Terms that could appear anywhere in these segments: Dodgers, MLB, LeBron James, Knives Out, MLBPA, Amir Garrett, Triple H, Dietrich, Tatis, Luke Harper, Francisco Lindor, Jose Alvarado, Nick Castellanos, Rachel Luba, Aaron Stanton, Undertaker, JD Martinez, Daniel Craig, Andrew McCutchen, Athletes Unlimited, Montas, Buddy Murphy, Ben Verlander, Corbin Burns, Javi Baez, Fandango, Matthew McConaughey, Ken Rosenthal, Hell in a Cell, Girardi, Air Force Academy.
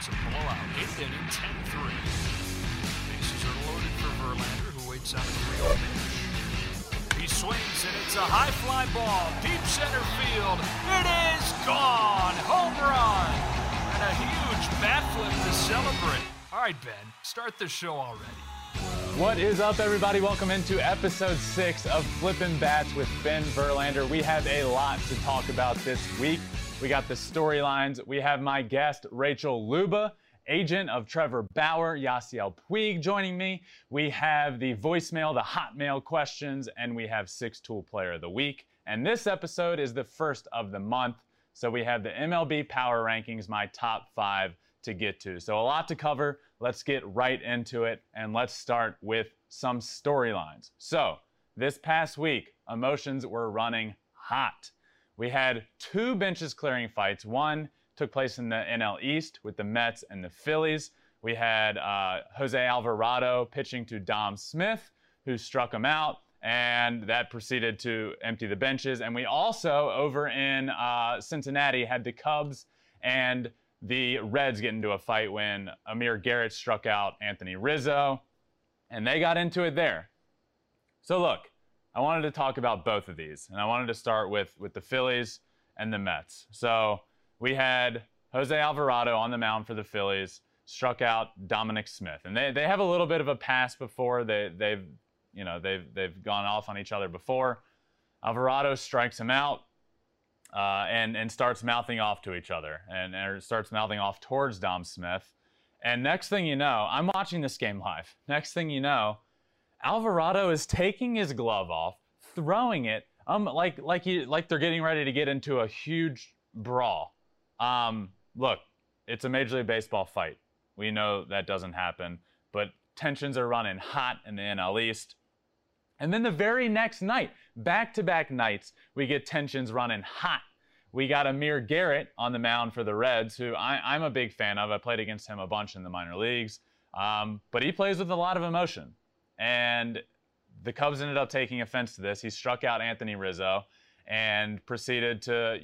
It's a blowout. 8th inning, 10-3. Bases are loaded for Verlander, who waits on the real pitch. He swings, and it's a high fly ball. Deep center field. It is gone. Home run. And a huge bat flip to celebrate. All right, Ben, start the show already. What is up, everybody? Welcome into episode 6 of Flippin' Bats with Ben Verlander. We have a lot to talk about this week. We got the storylines. We have my guest, Rachel Luba, agent of Trevor Bauer, Yasiel Puig joining me. We have the voicemail, the hot mail questions, and we have Six-Tool Player of the Week. And this episode is the first of the month, so we have the MLB Power Rankings, my top 5 to get to. So a lot to cover. Let's get right into it, and let's start with some storylines. So this past week, emotions were running hot. We had 2 benches clearing fights. One took place in the NL East with the Mets and the Phillies. We had Jose Alvarado pitching to Dom Smith, who struck him out, and that proceeded to empty the benches. And we also, over in Cincinnati, had the Cubs and the Reds get into a fight when Amir Garrett struck out Anthony Rizzo, and they got into it there. So look, I wanted to talk about both of these, and I wanted to start with the Phillies and the Mets. So we had Jose Alvarado on the mound for the Phillies, struck out Dominic Smith, and they have a little bit of a past before. They've gone off on each other before. Alvarado strikes him out and starts mouthing off to each other, and starts mouthing off towards Dom Smith. And next thing you know, I'm watching this game live. Next thing you know, Alvarado is taking his glove off, throwing it, like they're getting ready to get into a huge brawl. Look, it's a Major League Baseball fight. We know that doesn't happen, but tensions are running hot in the NL East. And then the very next night, back-to-back nights, we get tensions running hot. We got Amir Garrett on the mound for the Reds, who I'm a big fan of. I played against him a bunch in the minor leagues, but he plays with a lot of emotion. And the Cubs ended up taking offense to this. He struck out Anthony Rizzo and proceeded to,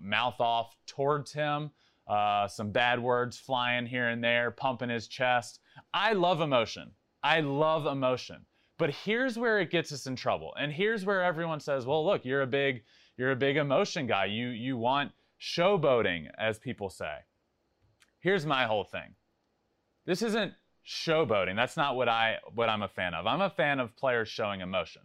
mouth off towards him. Some bad words flying here and there, pumping his chest. I love emotion. I love emotion. But here's where it gets us in trouble. And here's where everyone says, well, look, you're a big emotion guy. You want showboating, as people say. Here's my whole thing. This isn't showboating. That's not what I'm a fan of. I'm a fan of players showing emotion.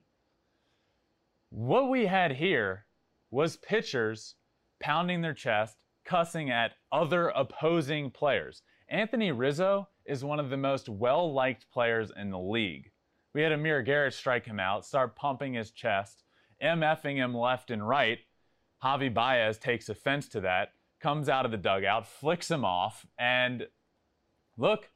What we had here was pitchers pounding their chest, cussing at other opposing players. Anthony Rizzo is one of the most well-liked players in the league. We had Amir Garrett strike him out, start pumping his chest, MFing him left and right. Javi Baez takes offense to that, comes out of the dugout, flicks him off, and look,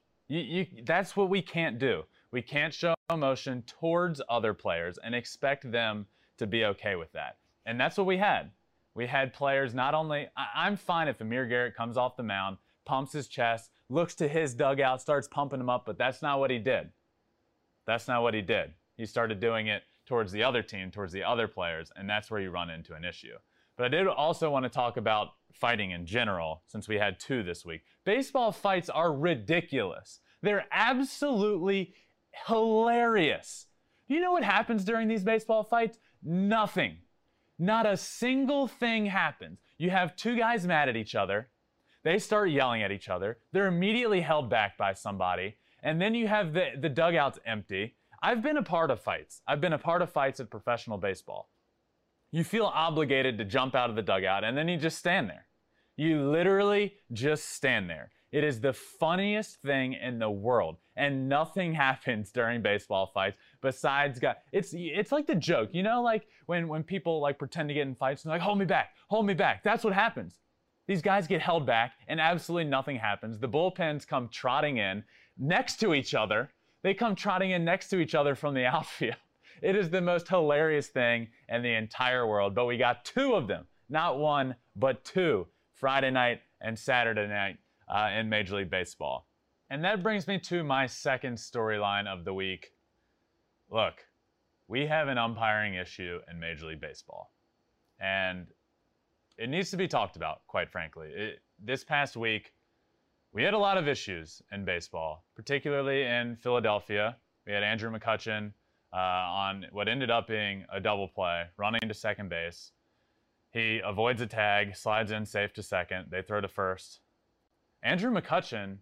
that's what we can't do. We can't show emotion towards other players and expect them to be okay with that. And that's what we had. We had players not only... I'm fine if Amir Garrett comes off the mound, pumps his chest, looks to his dugout, starts pumping him up, but that's not what he did. That's not what he did. He started doing it towards the other team, towards the other players, and that's where you run into an issue. But I did also want to talk about fighting in general, since we had 2 this week. Baseball fights are ridiculous. They're absolutely hilarious. You know what happens during these baseball fights? Nothing. Not a single thing happens. You have 2 guys mad at each other. They start yelling at each other. They're immediately held back by somebody. And then you have the dugouts empty. I've been a part of fights. I've been a part of fights in professional baseball. You feel obligated to jump out of the dugout, and then you just stand there. You literally just stand there. It is the funniest thing in the world, and nothing happens during baseball fights besides guys. It's like the joke, like when people like pretend to get in fights and they're like, hold me back. That's what happens. These guys get held back, and absolutely nothing happens. The bullpens come trotting in next to each other. They come trotting in next to each other from the outfield. It is the most hilarious thing in the entire world, but we got 2 of them. Not 1, but 2, Friday night and Saturday night in Major League Baseball. And that brings me to my second storyline of the week. Look, we have an umpiring issue in Major League Baseball, and it needs to be talked about, quite frankly. This past week, We had a lot of issues in baseball, particularly in Philadelphia. We had Andrew McCutchen on what ended up being a double play, running to second base. He avoids a tag, slides in safe to second. They throw to first. Andrew McCutchen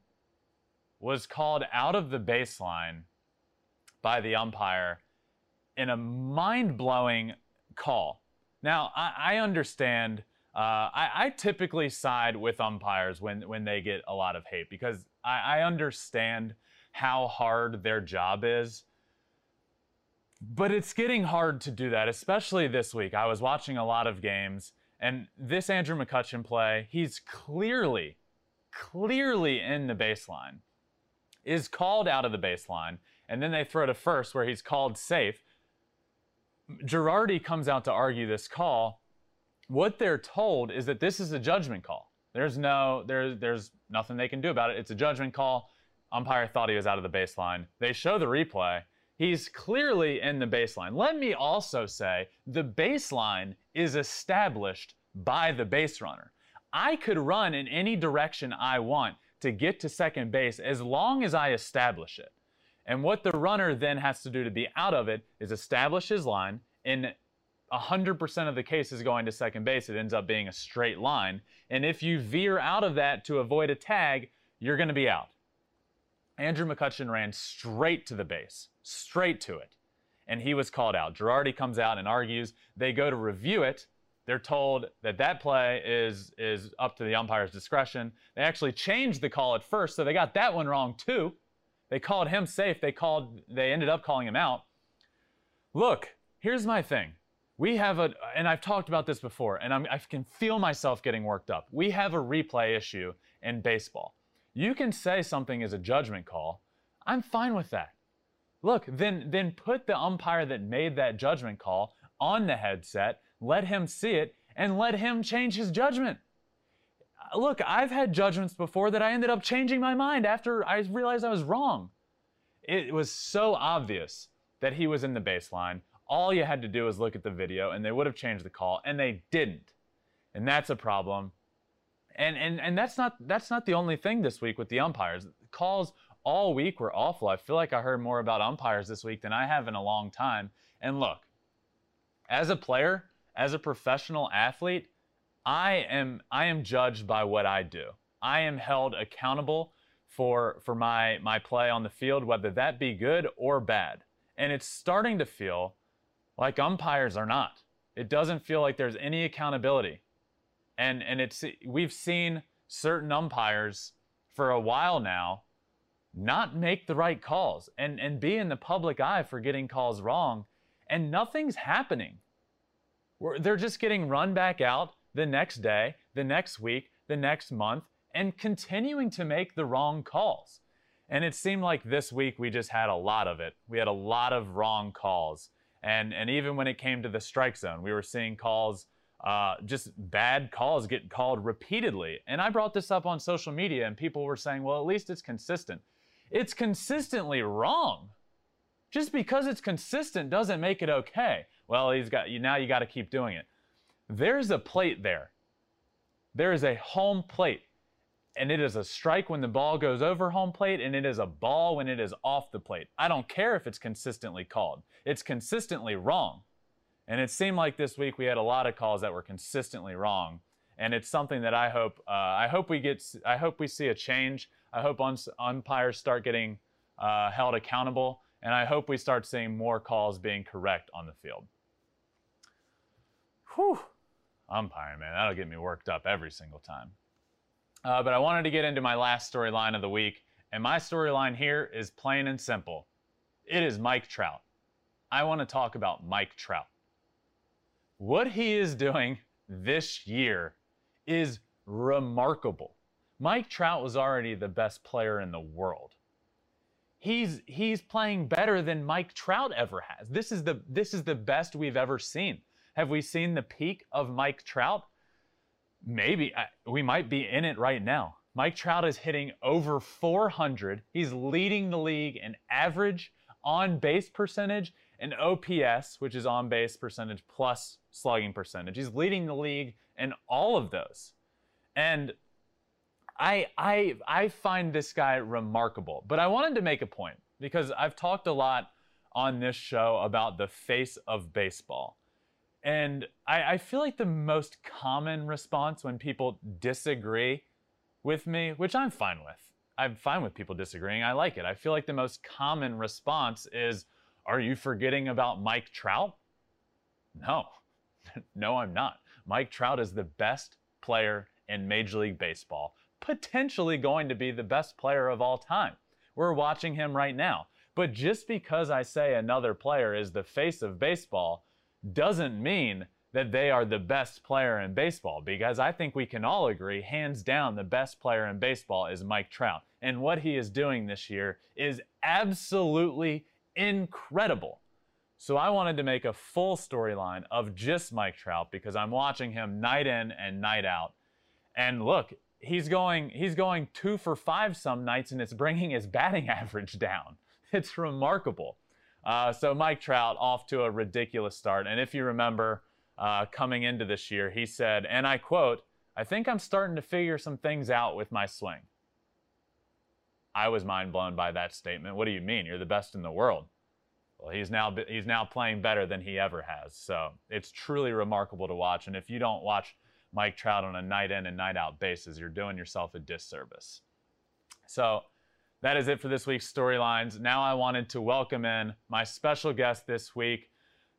was called out of the baseline by the umpire in a mind-blowing call. Now, I understand. I typically side with umpires when they get a lot of hate because I understand how hard their job is. But it's getting hard to do that, especially this week. I was watching a lot of games, and this Andrew McCutchen play, he's clearly in the baseline, is called out of the baseline, and then they throw to first where he's called safe. Girardi comes out to argue this call. What they're told is that this is a judgment call. There's nothing they can do about it. It's a judgment call. Umpire thought he was out of the baseline. They show the replay. He's clearly in the baseline. Let me also say the baseline is established by the base runner. I could run in any direction I want to get to second base as long as I establish it. And what the runner then has to do to be out of it is establish his line in 100% of the cases going to second base, it ends up being a straight line. And if you veer out of that to avoid a tag, you're going to be out. Andrew McCutchen ran straight to the base, straight to it, and he was called out. Girardi comes out and argues. They go to review it. They're told that that play is up to the umpire's discretion. They actually changed the call at first, so they got that one wrong too. They called him safe. They ended up calling him out. Look, here's my thing. We have and I've talked about this before, and I can feel myself getting worked up. We have a replay issue in baseball. You can say something is a judgment call. I'm fine with that. Look, then put the umpire that made that judgment call on the headset, let him see it, and let him change his judgment. Look, I've had judgments before that I ended up changing my mind after I realized I was wrong. It was so obvious that he was in the baseline. All you had to do was look at the video, and they would have changed the call, and they didn't. And that's a problem. And that's not the only thing this week with the umpires. Calls all week were awful. I feel like I heard more about umpires this week than I have in a long time. And look, as a player, as a professional athlete, I am judged by what I do. I am held accountable for my play on the field, whether that be good or bad. And it's starting to feel like umpires are not. It doesn't feel like there's any accountability. And we've seen certain umpires for a while now not make the right calls and be in the public eye for getting calls wrong, and nothing's happening. They're just getting run back out the next day, the next week, the next month, and continuing to make the wrong calls. And it seemed like this week we just had a lot of it. We had a lot of wrong calls. And even when it came to the strike zone, we were seeing calls, just bad calls get called repeatedly. And I brought this up on social media, and people were saying, well, at least it's consistent. It's consistently wrong. Just because it's consistent doesn't make it okay. Well, now you got to keep doing it. There's a plate there. There is a home plate, and it is a strike when the ball goes over home plate, and it is a ball when it is off the plate. I don't care if it's consistently called. It's consistently wrong. And it seemed like this week we had a lot of calls that were consistently wrong. And it's something that I hope we see a change. I hope umpires start getting held accountable. And I hope we start seeing more calls being correct on the field. Whew. Umpire, man, that'll get me worked up every single time. But I wanted to get into my last storyline of the week, and my storyline here is plain and simple. It is Mike Trout. I want to talk about Mike Trout. What he is doing this year is remarkable. Mike Trout was already the best player in the world. He's playing better than Mike Trout ever has. This is the best we've ever seen. Have we seen the peak of Mike Trout? Maybe. We might be in it right now. Mike Trout is hitting over 400. He's leading the league in average, on-base percentage, and OPS, which is on-base percentage plus slugging percentage. He's leading the league in all of those. And I find this guy remarkable. But I wanted to make a point, because I've talked a lot on this show about the face of baseball. And I feel like the most common response when people disagree with me, which I'm fine with. I'm fine with people disagreeing. I like it. I feel like the most common response is, are you forgetting about Mike Trout? No. No, I'm not. Mike Trout is the best player in Major League Baseball, potentially going to be the best player of all time. We're watching him right now. But just because I say another player is the face of baseball doesn't mean that they are the best player in baseball, because I think we can all agree, hands down, the best player in baseball is Mike Trout. And what he is doing this year is absolutely incredible. So I wanted to make a full storyline of just Mike Trout, because I'm watching him night in and night out. And look, he's going 2 for 5 some nights, and it's bringing his batting average down. It's remarkable. So Mike Trout off to a ridiculous start. And if you remember, coming into this year, he said, and I quote, "I think I'm starting to figure some things out with my swing." I was mind blown by that statement. What do you mean? You're the best in the world. Well, he's now playing better than he ever has. So it's truly remarkable to watch. And if you don't watch Mike Trout on a night in and night out basis, you're doing yourself a disservice. So that is it for this week's storylines. Now I wanted to welcome in my special guest this week,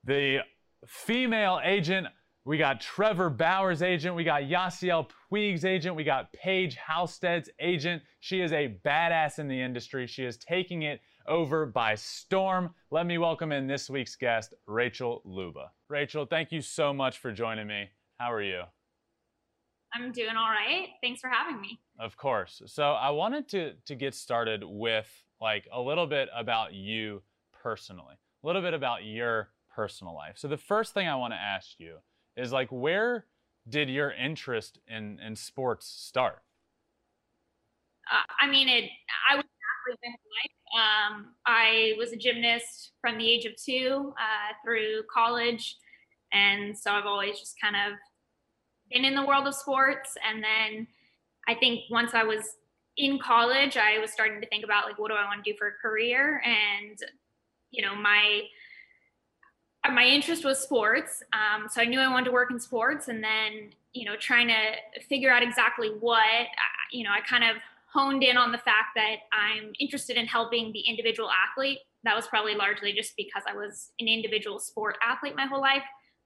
the female agent. We got Trevor Bauer's agent. We got Yasiel Puig's agent. We got Paige Halstead's agent. She is a badass in the industry. She is taking it over by storm. Let me welcome in this week's guest, Rachel Luba. Rachel, thank you so much for joining me. How are you? I'm doing all right. Thanks for having me. Of course. So I wanted to get started with like a little bit about you personally, a little bit about your personal life. So the first thing I want to ask you is, like, where did your interest in sports start? I was an athlete my whole life. I was a gymnast from the age of 2 through college. And so I've always just kind of been in the world of sports. And then I think once I was in college, I was starting to think about, like, what do I want to do for a career? And, you know, my interest was sports. So I knew I wanted to work in sports, and then, you know, trying to figure out exactly what, you know, I kind of honed in on the fact that I'm interested in helping the individual athlete. That was probably largely just because I was an individual sport athlete my whole life.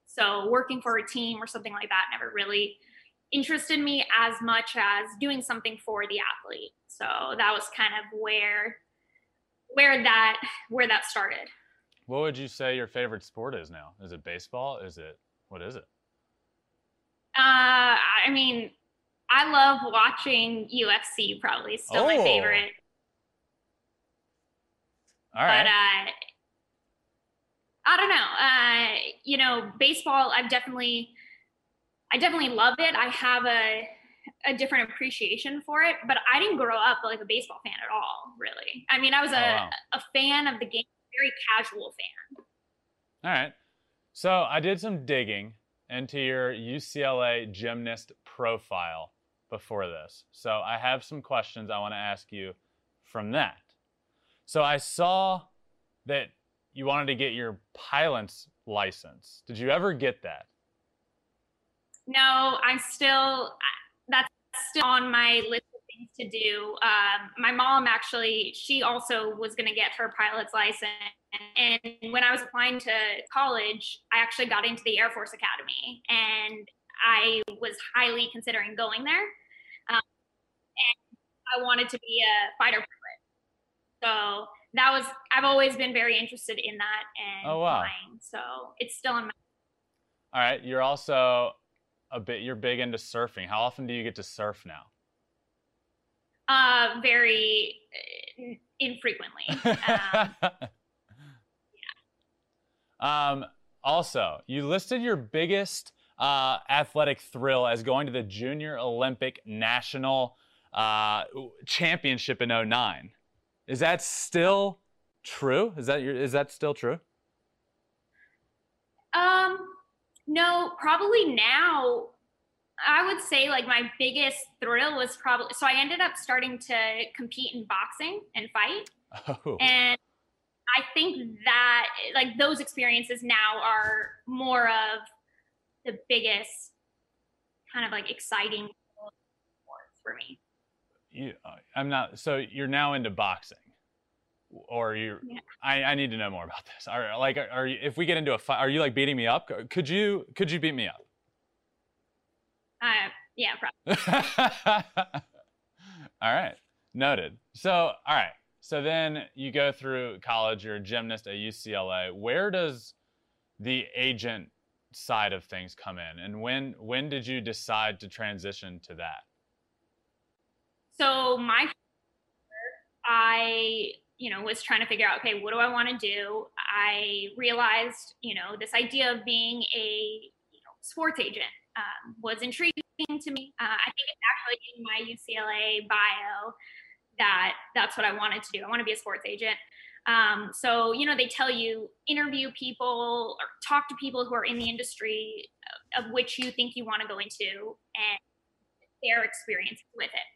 So working for a team or something like that never really interested me as much as doing something for the athlete. So that was kind of where that started. What would you say your favorite sport is now? Is it baseball? What is it? I love watching UFC, probably still my favorite. All right. But, I don't know. You know, baseball, I definitely love it. I have a different appreciation for it, but I didn't grow up like a baseball fan at all, really. I mean, I was a fan of the game, very casual fan. All right. So I did some digging into your UCLA gymnast profile before this. So I have some questions I want to ask you from that. So I saw that you wanted to get your pilot's license. Did you ever get that? No, that's still on my list of things to do. My mom actually, she also was going to get her pilot's license. And when I was applying to college, I actually got into the Air Force Academy, and I was highly considering going there. And I wanted to be a fighter pilot. So I've always been very interested in that and flying, so it's still in my. All right, you're also you're big into surfing. How often do you get to surf now? Very infrequently. Yeah. Also, you listed your biggest athletic thrill as going to the Junior Olympic National Championship in 2009. Is that still true? Is that still true? No, probably now I would say like my biggest thrill was probably, so I ended up starting to compete in boxing and fight. Oh. And I think that like those experiences now are more of the biggest kind of like exciting sports for me. So you're now into boxing, or you're, yeah. I need to know more about this. Are you, if we get into a fight, are you like beating me up? Could you beat me up? Yeah, probably. All right. Noted. So, all right. So then you go through college, you're a gymnast at UCLA. Where does the agent side of things come in? And when did you decide to transition to that? So my first year, I was trying to figure out, okay, what do I want to do? I realized, this idea of being a sports agent. Was intriguing to me. I think it's actually in my UCLA bio that that's what I wanted to do. I want to be a sports agent. So, they tell you interview people or talk to people who are in the industry of which you think you want to go into and their experience with it.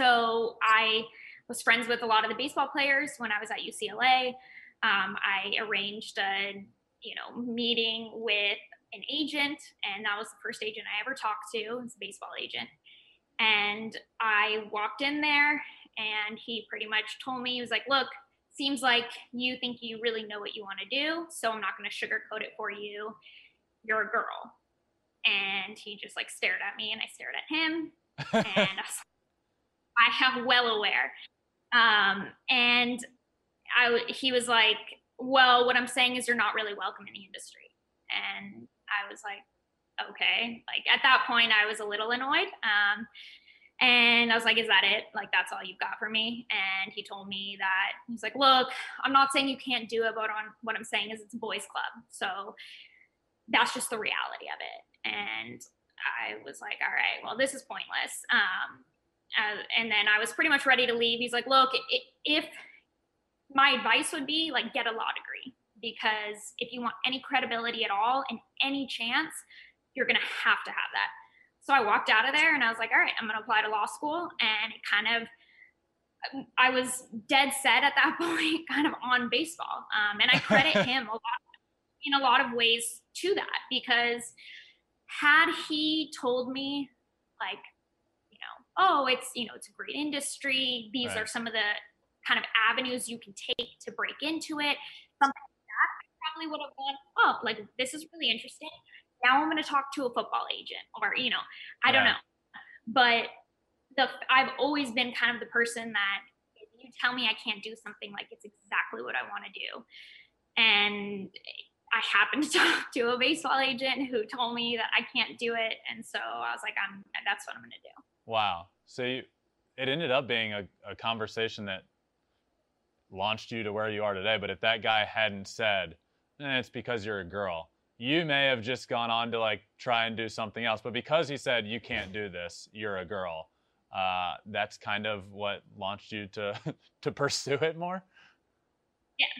So I was friends with a lot of the baseball players when I was at UCLA. I arranged a, meeting with an agent, and that was the first agent I ever talked to. It's a baseball agent. And I walked in there and he pretty much told me, he was like, look, seems like you think you really know what you want to do. So I'm not going to sugarcoat it for you. You're a girl. And he just like stared at me and I stared at him. And I am well aware. He was like, well, what I'm saying is you're not really welcome in the industry. And I was like, okay. Like at that point I was a little annoyed. And I was like, is that it? Like, that's all you've got for me? And he told me that, he's like, look, I'm not saying you can't do it, but what I'm saying is it's a boys club. So that's just the reality of it. And I was like, all right, well, this is pointless. And then I was pretty much ready to leave. He's like, look, if my advice would be like, get a law degree. Because if you want any credibility at all and any chance, you're going to have that. So I walked out of there and I was like, all right, I'm going to apply to law school. And it I was dead set at that point, kind of on baseball. And I credit him in a lot of ways to that, because had he told me like, oh, it's a great industry. These right. are some of the kind of avenues you can take to break into it. Something probably would have gone, oh, like, this is really interesting. Now I'm going to talk to a football agent, or, I don't know. But I've always been kind of the person that if you tell me I can't do something, like, it's exactly what I want to do. And I happened to talk to a baseball agent who told me that I can't do it. And so I was like, that's what I'm going to do. Wow. So it ended up being a conversation that launched you to where you are today. But if that guy hadn't said, it's because you're a girl, you may have just gone on to like try and do something else. But because he said, you can't do this, you're a girl, that's kind of what launched you to pursue it more. Yeah.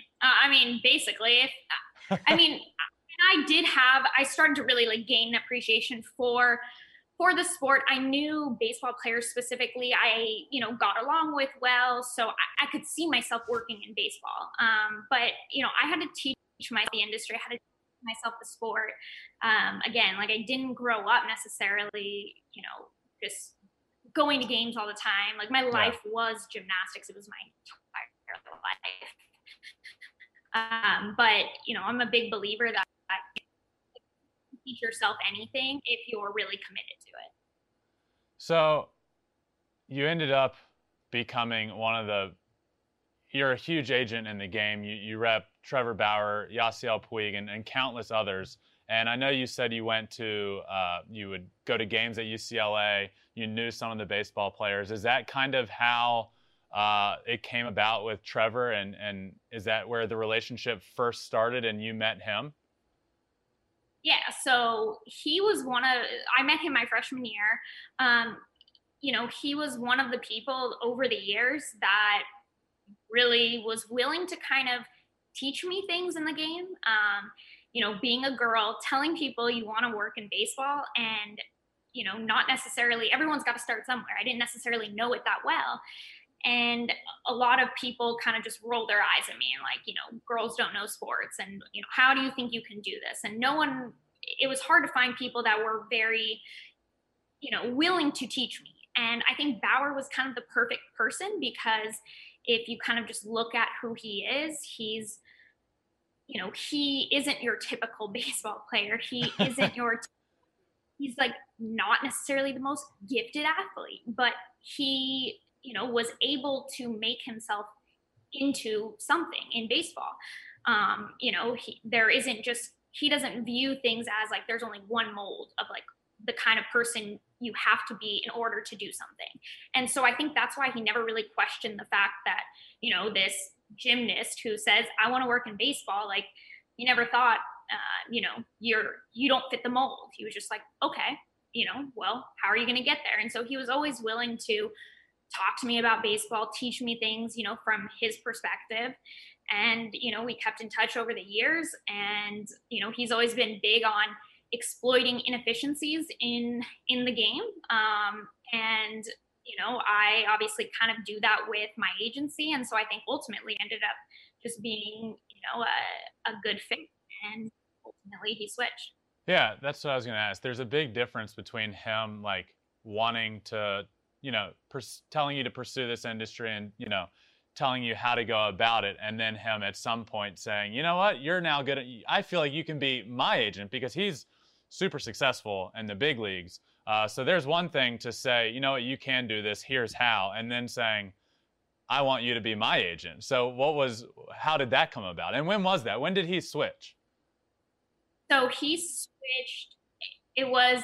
Basically, I started to really like gain appreciation for the sport. I knew baseball players specifically, I got along with well, so I could see myself working in baseball. But I had to teach myself the industry, I had to teach myself the sport. Again, like I didn't grow up necessarily, just going to games all the time. Like my life was gymnastics. It was my entire life. But I'm a big believer that teach yourself anything if you're really committed to it. So you ended up becoming you're a huge agent in the game. You rep Trevor Bauer, Yasiel Puig, and countless others. And I know you said you went to, you would go to games at UCLA. You knew some of the baseball players. Is that kind of how it came about with Trevor? And is that where the relationship first started and you met him? Yeah, so I met him my freshman year. He was one of the people over the years that really was willing to kind of teach me things in the game. Being a girl, telling people you want to work in baseball and you know, not necessarily, everyone's got to start somewhere. I didn't necessarily know it that well. And a lot of people kind of just roll their eyes at me and like, you know, girls don't know sports and, you know, how do you think you can do this? And no one, it was hard to find people that were very, you know, willing to teach me. And I think Bauer was kind of the perfect person, because if you kind of just look at who he is, he's, you know, he isn't your typical baseball player. He isn't your, he's like not necessarily the most gifted athlete, but he, you know, was able to make himself into something in baseball. You know, there isn't just, he doesn't view things as like, there's only one mold of like the kind of person you have to be in order to do something. And so I think that's why he never really questioned the fact that, you know, this gymnast who says, I want to work in baseball, like, he never thought, you know, you don't fit the mold. He was just like, okay, you know, well, how are you going to get there? And so he was always willing to talk to me about baseball, teach me things, you know, from his perspective. And, you know, we kept in touch over the years. And, you know, he's always been big on exploiting inefficiencies in the game. And, you know, I obviously kind of do that with my agency. And so I think ultimately ended up just being, you know, a good fit. And ultimately he switched. Yeah, that's what I was going to ask. There's a big difference between him, like, wanting to, you know, telling you to pursue this industry and, you know, telling you how to go about it, and then him at some point saying, you know what, you're now good at, I feel like you can be my agent, because he's super successful in the big leagues. So there's one thing to say, you know what, you can do this, here's how, and then saying, I want you to be my agent. So how did that come about? And when was that? When did he switch? So he switched, it was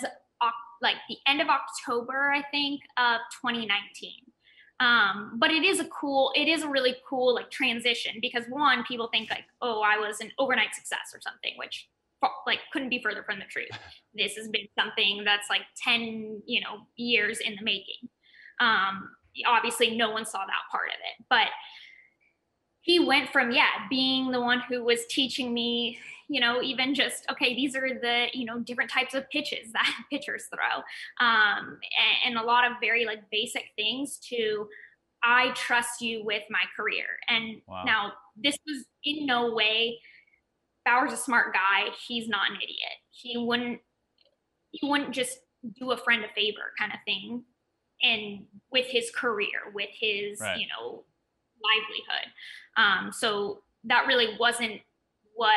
like the end of October, I think, of 2019. But it is a really cool like transition, because one, people think like, oh, I was an overnight success or something, which like couldn't be further from the truth. This has been something that's like 10, you know, years in the making. Obviously no one saw that part of it, but he went from, being the one who was teaching me, you know, even just, okay, these are the, you know, different types of pitches that pitchers throw. And a lot of very like basic things to, I trust you with my career. And wow. Now this was in no way, Bauer's a smart guy. He's not an idiot. He wouldn't just do a friend a favor kind of thing. And with his career, with his, right, you know, livelihood. So that really wasn't what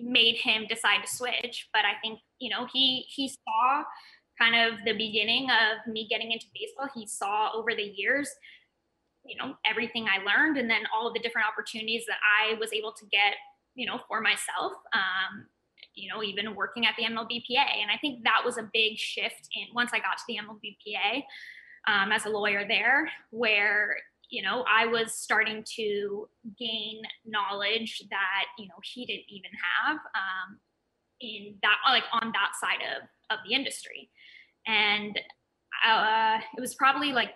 made him decide to switch. But I think, you know, he saw kind of the beginning of me getting into baseball. He saw over the years, you know, everything I learned and then all of the different opportunities that I was able to get, you know, for myself, you know, even working at the MLBPA. And I think that was a big shift in once I got to the MLBPA as a lawyer there, where, you know, I was starting to gain knowledge that, you know, he didn't even have in that, like on that side of the industry. And it was probably like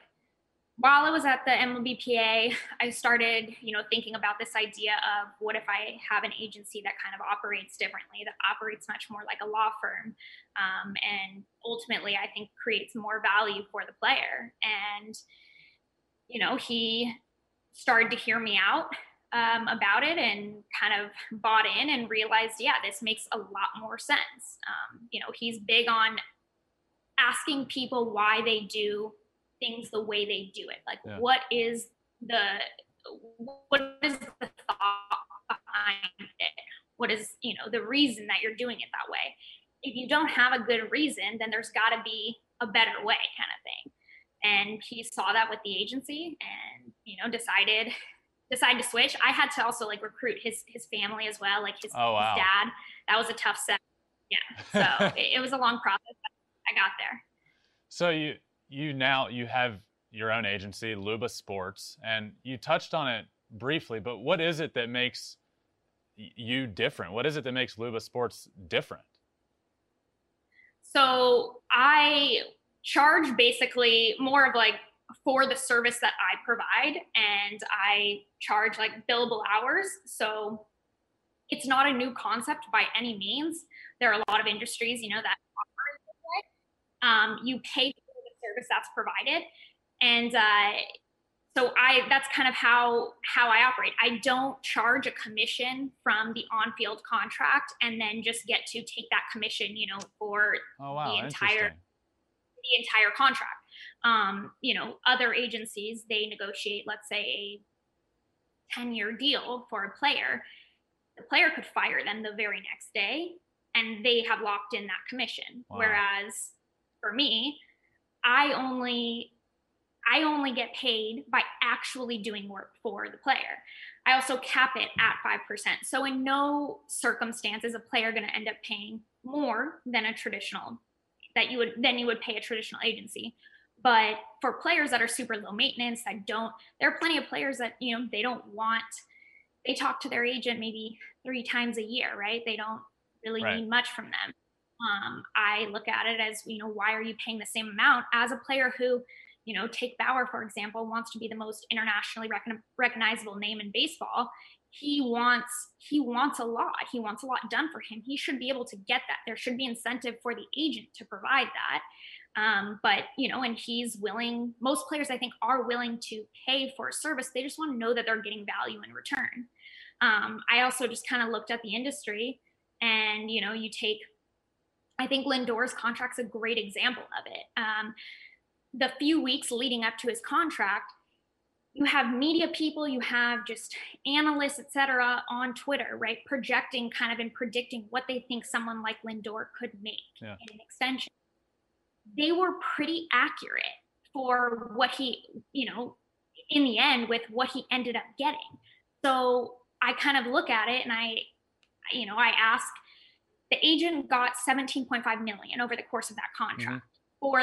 while I was at the MLBPA, I started, you know, thinking about this idea of what if I have an agency that kind of operates differently, that operates much more like a law firm, and ultimately I think creates more value for the player. And you know, he started to hear me out about it and kind of bought in and realized, yeah, this makes a lot more sense. You know, he's big on asking people why they do things the way they do it. Like, yeah, what is the thought behind it? What is, you know, the reason that you're doing it that way? If you don't have a good reason, then there's got to be a better way, kind of thing. And he saw that with the agency and, you know, decided to switch. I had to also like recruit his family as well. Like his dad, that was a tough set. Yeah. So it was a long process. I got there. So you now have your own agency, Luba Sports, and you touched on it briefly, but what is it that makes you different? What is it that makes Luba Sports different? So I charge basically more of like for the service that I provide, and I charge like billable hours. So it's not a new concept by any means. There are a lot of industries, you know, that You pay for the service that's provided. And so that's kind of how I operate. I don't charge a commission from the on-field contract and then just get to take that commission, you know, for the entire contract. You know, other agencies, they negotiate, let's say, a 10-year deal for a player. The player could fire them the very next day and they have locked in that commission. Wow. Whereas for me, I only get paid by actually doing work for the player. I also cap it at 5%. So in no circumstance is a player going to end up paying more than you would pay a traditional agency. But for players that are super low maintenance, there are plenty of players that, you know, they talk to their agent maybe 3 times a year, right? They don't really need much from them. I look at it as, you know, why are you paying the same amount as a player who, you know, take Bauer, for example, wants to be the most internationally recognizable name in baseball. He wants a lot. He wants a lot done for him. He should be able to get that. There should be incentive for the agent to provide that. But, you know, and he's willing, most players I think are willing to pay for a service. They just want to know that they're getting value in return. I also just kind of looked at the industry and, you know, I think Lindor's contract's a great example of it. The few weeks leading up to his contract, you have media people, you have just analysts, et cetera, on Twitter, right? Projecting kind of and predicting what they think someone like Lindor could make in an extension. They were pretty accurate for what he, you know, in the end with what he ended up getting. So I kind of look at it and I ask, the agent got $17.5 million over the course of that contract for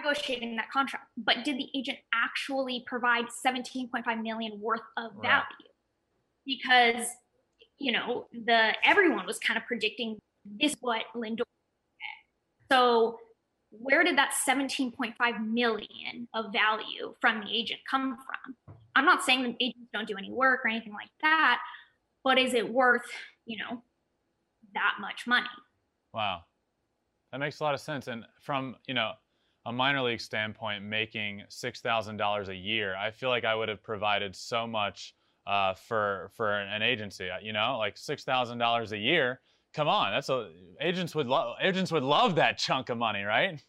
negotiating that contract, but did the agent actually provide $17.5 million worth of value? Right. Because, you know, everyone was kind of predicting this is what Lindor said. So where did that $17.5 million of value from the agent come from? I'm not saying the agents don't do any work or anything like that, but is it worth, you know, that much money? Wow. That makes a lot of sense. And from, you know, a minor league standpoint, making $6,000 a year, I feel like I would have provided so much for an agency. You know, like $6,000 a year. Come on, that's agents would love that chunk of money, right?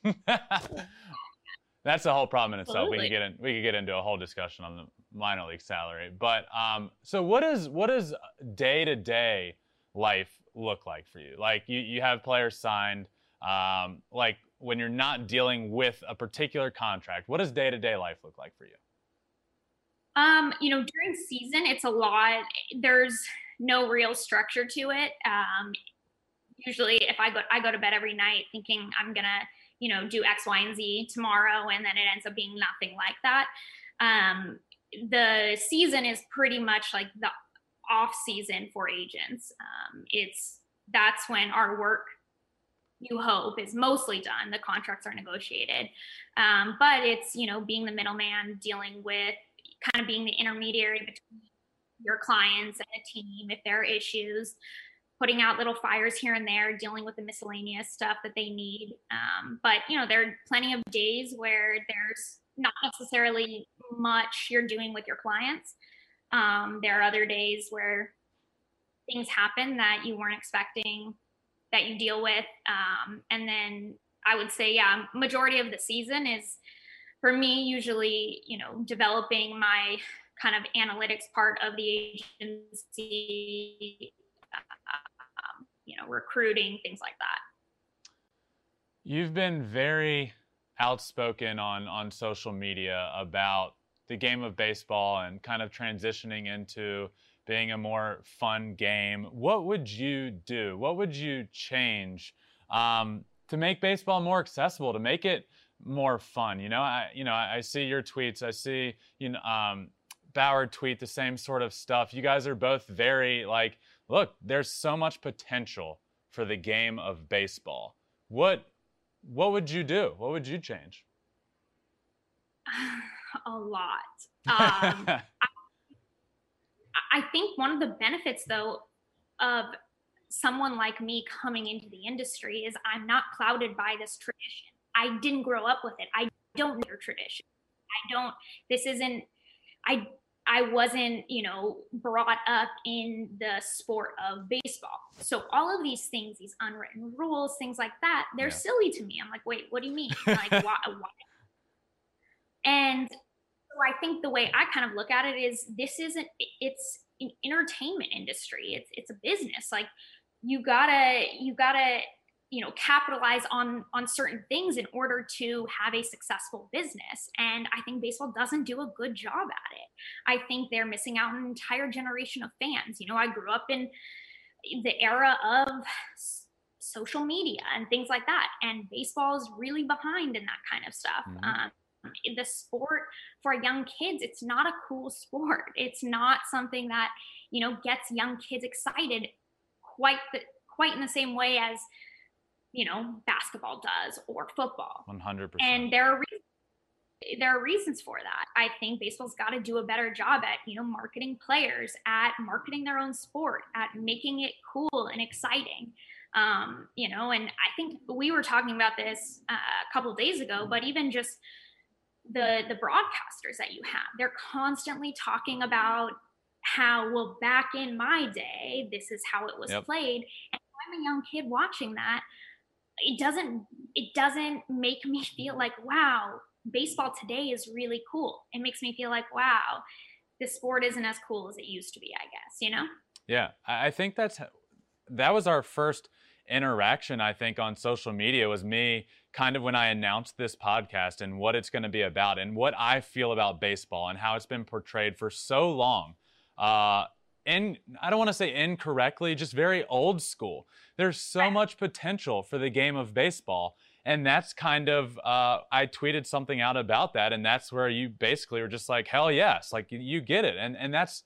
That's the whole problem in itself. Absolutely. We could get into a whole discussion on the minor league salary. But so what is day to day life look like for you? Like you have players signed, like, when you're not dealing with a particular contract, what does day-to-day life look like for you? You know, during season, it's a lot. There's no real structure to it. Usually if I go to bed every night thinking I'm going to, you know, do X, Y, and Z tomorrow. And then it ends up being nothing like that. The season is pretty much like the off season for agents. That's when our work, you hope, is mostly done. The contracts are negotiated. But it's, you know, being the middleman, dealing with kind of being the intermediary between your clients and the team, if there are issues, putting out little fires here and there, dealing with the miscellaneous stuff that they need. But, you know, there are plenty of days where there's not necessarily much you're doing with your clients. There are other days where things happen that you weren't expecting, that you deal with. And then I would say, majority of the season is for me, usually, you know, developing my kind of analytics part of the agency, you know, recruiting, things like that. You've been very outspoken on social media about the game of baseball and kind of transitioning into being a more fun game. What would you do? What would you change to make baseball more accessible, to make it more fun? You know, I see your tweets. I see, you know, Bauer tweet the same sort of stuff. You guys are both very like, look, there's so much potential for the game of baseball. What would you do? What would you change? A lot. I think one of the benefits, though, of someone like me coming into the industry is I'm not clouded by this tradition. I didn't grow up with it. I don't know their tradition. I wasn't, brought up in the sport of baseball. So all of these things, these unwritten rules, things like that, they're silly to me. I'm like, wait, what do you mean? Why? And so I think the way I kind of look at it is it's an entertainment industry. It's a business. Like you gotta, capitalize on certain things in order to have a successful business. And I think baseball doesn't do a good job at it. I think they're missing out an entire generation of fans. I grew up in the era of social media and things like that. And baseball is really behind in that kind of stuff. Mm-hmm. The sport for young kids, it's not a cool sport. It's not something that, gets young kids excited quite in the same way as, basketball does or football. 100%. And there are reasons for that. I think baseball's got to do a better job at, marketing players, at marketing their own sport, at making it cool and exciting. And I think we were talking about this a couple of days ago, but even just the broadcasters that you have, they're constantly talking about how, well, back in my day, this is how it was played. And if I'm a young kid watching that, it doesn't make me feel like, wow, baseball today is really cool. It makes me feel like, wow, this sport isn't as cool as it used to be, I guess, Yeah, I think that was our first interaction, I think, on social media was me kind of when I announced this podcast and what it's going to be about and what I feel about baseball and how it's been portrayed for so long. And I don't want to say incorrectly, just very old school. There's so much potential for the game of baseball. And that's kind of, I tweeted something out about that. And that's where you basically were just like, hell yes, like you get it. And that's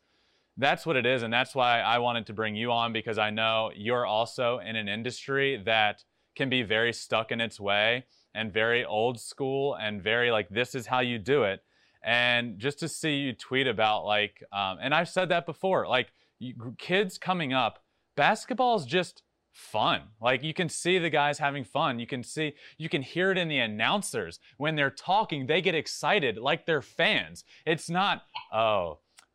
what it is. And that's why I wanted to bring you on, because I know you're also in an industry that can be very stuck in its way and very old school and very like, this is how you do it. And just to see you tweet about like, and I've said that before, like kids coming up, basketball is just fun. Like you can see the guys having fun. You can hear it in the announcers when they're talking, they get excited like they're fans. It's not,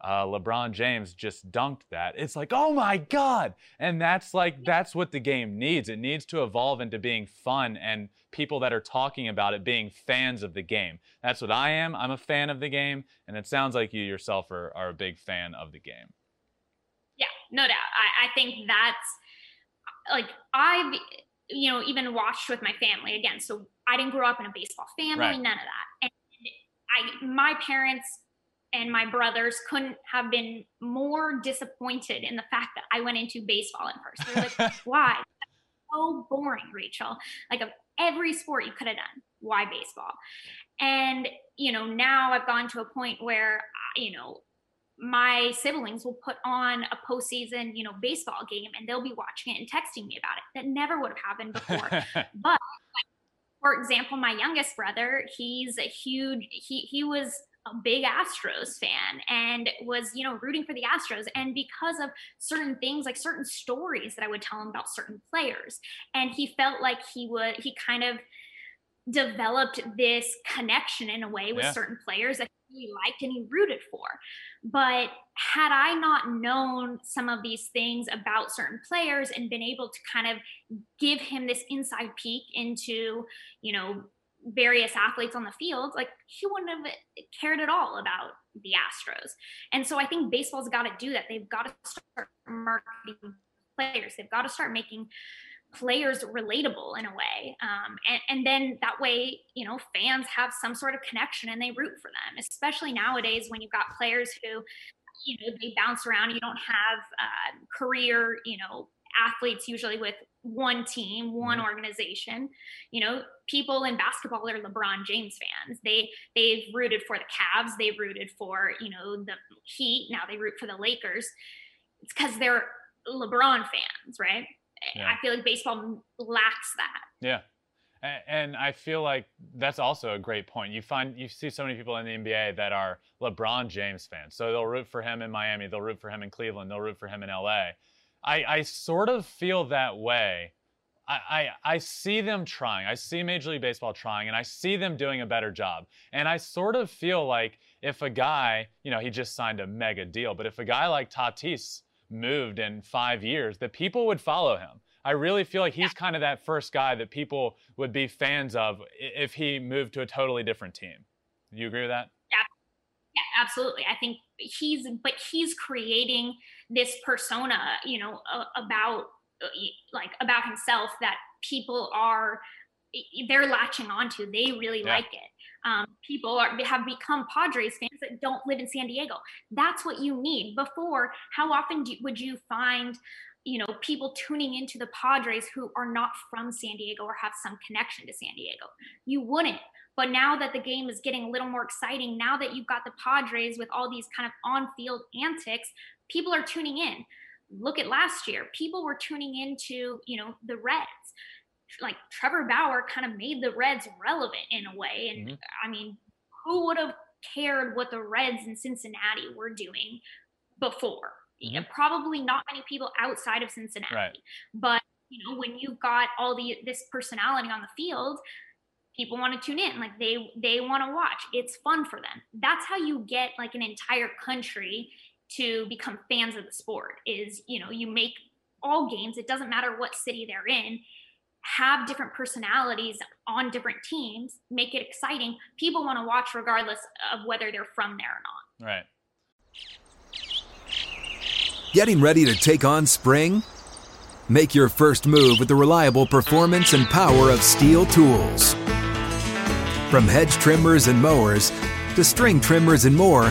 LeBron James just dunked that. It's like, oh my God. And that's what the game needs. It needs to evolve into being fun and people that are talking about it being fans of the game. That's what I am. I'm a fan of the game. And it sounds like you yourself are a big fan of the game. Yeah, no doubt. I think that's like, I've, even watched with my family again. So I didn't grow up in a baseball family, none of that. And my parents and my brothers couldn't have been more disappointed in the fact that I went into baseball at first. They're like, why? That's so boring, Rachel. Like of every sport you could have done, why baseball? And, now I've gone to a point where, my siblings will put on a postseason, baseball game, and they'll be watching it and texting me about it. That never would have happened before. But for example, my youngest brother, he was a big Astros fan and was, rooting for the Astros. And because of certain things, like certain stories that I would tell him about certain players. And he felt like he kind of developed this connection in a way with certain players that he liked and he rooted for. But had I not known some of these things about certain players and been able to kind of give him this inside peek into, various athletes on the field, like he wouldn't have cared at all about the Astros. And so I think baseball's got to do that. They've got to start marketing players. They've got to start making players relatable in a way. And then that way, fans have some sort of connection and they root for them, especially nowadays when you've got players who, they bounce around. You don't have career, athletes usually with one team, one organization. People in basketball are LeBron James fans. They've rooted for the Cavs. They've rooted for, the Heat. Now they root for the Lakers. It's because they're LeBron fans, right? Yeah. I feel like baseball lacks that. Yeah. And I feel like that's also a great point. You see so many people in the NBA that are LeBron James fans. So they'll root for him in Miami. They'll root for him in Cleveland. They'll root for him in LA. I sort of feel that way. I see them trying. I see Major League Baseball trying, and I see them doing a better job. And I sort of feel like if a guy, you know, he just signed a mega deal, but if a guy like Tatis moved in 5 years, the people would follow him. I really feel like he's kind of that first guy that people would be fans of if he moved to a totally different team. Do you agree with that? Yeah, absolutely. I think he's creating this persona, you know, about himself that people are, they're latching onto. They really like it. People have become Padres fans that don't live in San Diego. That's what you need. Before, how often would you find, you know, people tuning into the Padres who are not from San Diego or have some connection to San Diego? You wouldn't. But now that the game is getting a little more exciting, now that you've got the Padres with all these kind of on-field antics, people are tuning in. Look at last year. People were tuning into, you know, the Reds. Like Trevor Bauer kind of made the Reds relevant in a way. And I mean, who would have cared what the Reds in Cincinnati were doing before? And probably not many people outside of Cincinnati. Right. But, you know, when you've got all this personality on the field, people want to tune in. Like they want to watch. It's fun for them. That's how you get like an entire country to become fans of the sport is, you know, you make all games. It doesn't matter what city they're in, have different personalities on different teams, make it exciting. People want to watch regardless of whether they're from there or not. Right. Getting ready to take on spring? Make your first move with the reliable performance and power of Steel tools. From hedge trimmers and mowers to string trimmers and more,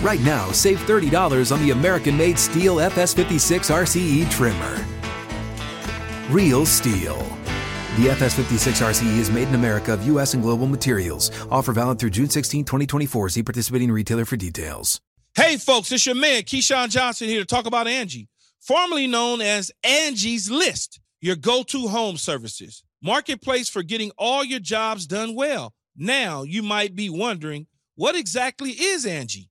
right now, save $30 on the American-made Steel FS56 RCE trimmer. Real Steel. The FS56 RCE is made in America of U.S. and global materials. Offer valid through June 16, 2024. See participating retailer for details. Hey, folks, it's your man, Keyshawn Johnson, here to talk about Angie, formerly known as Angie's List, your go-to home services marketplace for getting all your jobs done well. Now, you might be wondering, what exactly is Angie?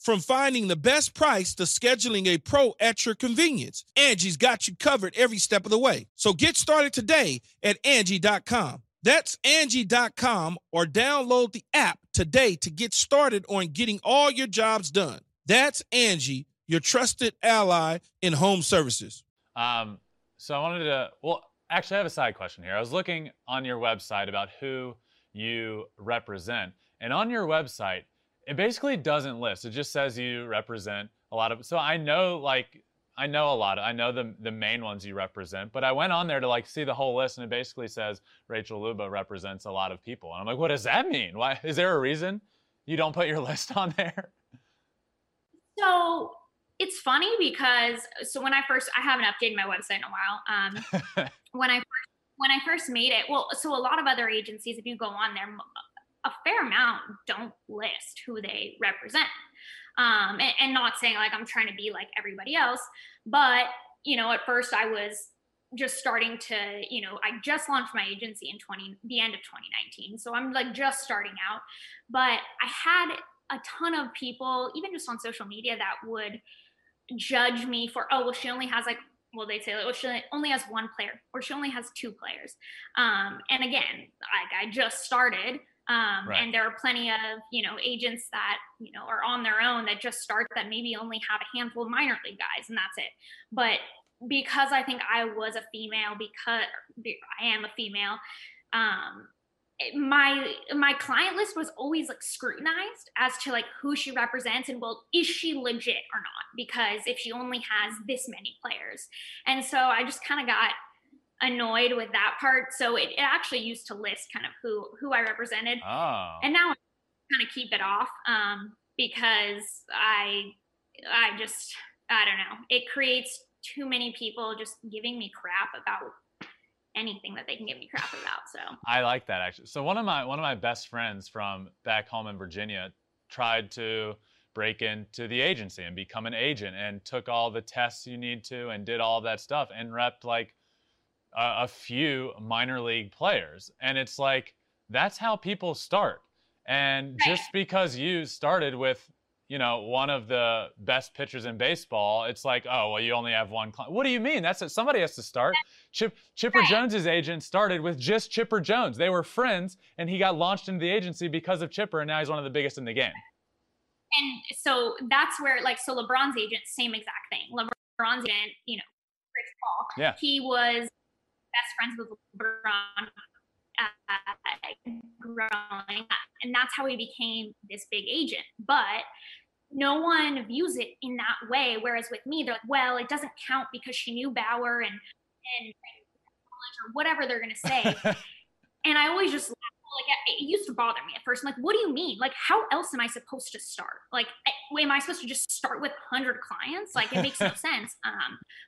From finding the best price to scheduling a pro at your convenience, Angie's got you covered every step of the way. So get started today at Angie.com. That's Angie.com, or download the app today to get started on getting all your jobs done. That's Angie, your trusted ally in home services. So I wanted to, actually I have a side question here. I was looking on your website about who you represent, and on your website, it basically doesn't list. It just says you represent a lot of, so I know a lot. I know the main ones you represent, but I went on there to like see the whole list, and it basically says Rachel Luba represents a lot of people. And I'm like, what does that mean? Why is there a reason you don't put your list on there? So it's funny because when I haven't updated my website in a while. When I first made it, so a lot of other agencies, if you go on there, a fair amount don't list who they represent. And not saying like I'm trying to be like everybody else, but you know, at first I was just starting to, you know, I just launched my agency in the end of 2019. So I'm like just starting out, but I had a ton of people, even just on social media, that would judge me for, oh, well, she only has like, well, they'd say, oh, she only has one player, or she only has two players. And again, like I just started, right. And there are plenty of, you know, agents that, you know, are on their own that just start that maybe only have a handful of minor league guys and that's it. But because I think I was a female, because I am a female, my client list was always like scrutinized as to like who she represents and, well, is she legit or not? Because if she only has this many players. And so I just kind of got annoyed with that part. So it actually used to list kind of who I represented. Oh. And now I kind of keep it off, because I just, I don't know, it creates too many people just giving me crap about anything that they can give me crap about. So I like that, actually. So one of my best friends from back home in Virginia tried to break into the agency and become an agent and took all the tests you need to and did all that stuff and repped like a few minor league players. And it's like, that's how people start. And just because you started with, you know, one of the best pitchers in baseball, it's like, oh, well, you only have one client. What do you mean? That's it. Somebody has to start. Chipper Jones's agent started with just Chipper Jones. They were friends, and he got launched into the agency because of Chipper, and now he's one of the biggest in the game. And so that's where, like, so LeBron's agent, same exact thing. LeBron's agent, you know, Rich Paul, yeah. He was best friends with LeBron growing up, and that's how he became this big agent. But no one views it in that way, whereas with me, they're like, well, it doesn't count because she knew Bauer and college, or whatever they're gonna say. And I always just laugh. Like, it used to bother me at first. I'm like, what do you mean? Like, how else am I supposed to start? Like, am I supposed to just start with 100 clients? Like, it makes no sense.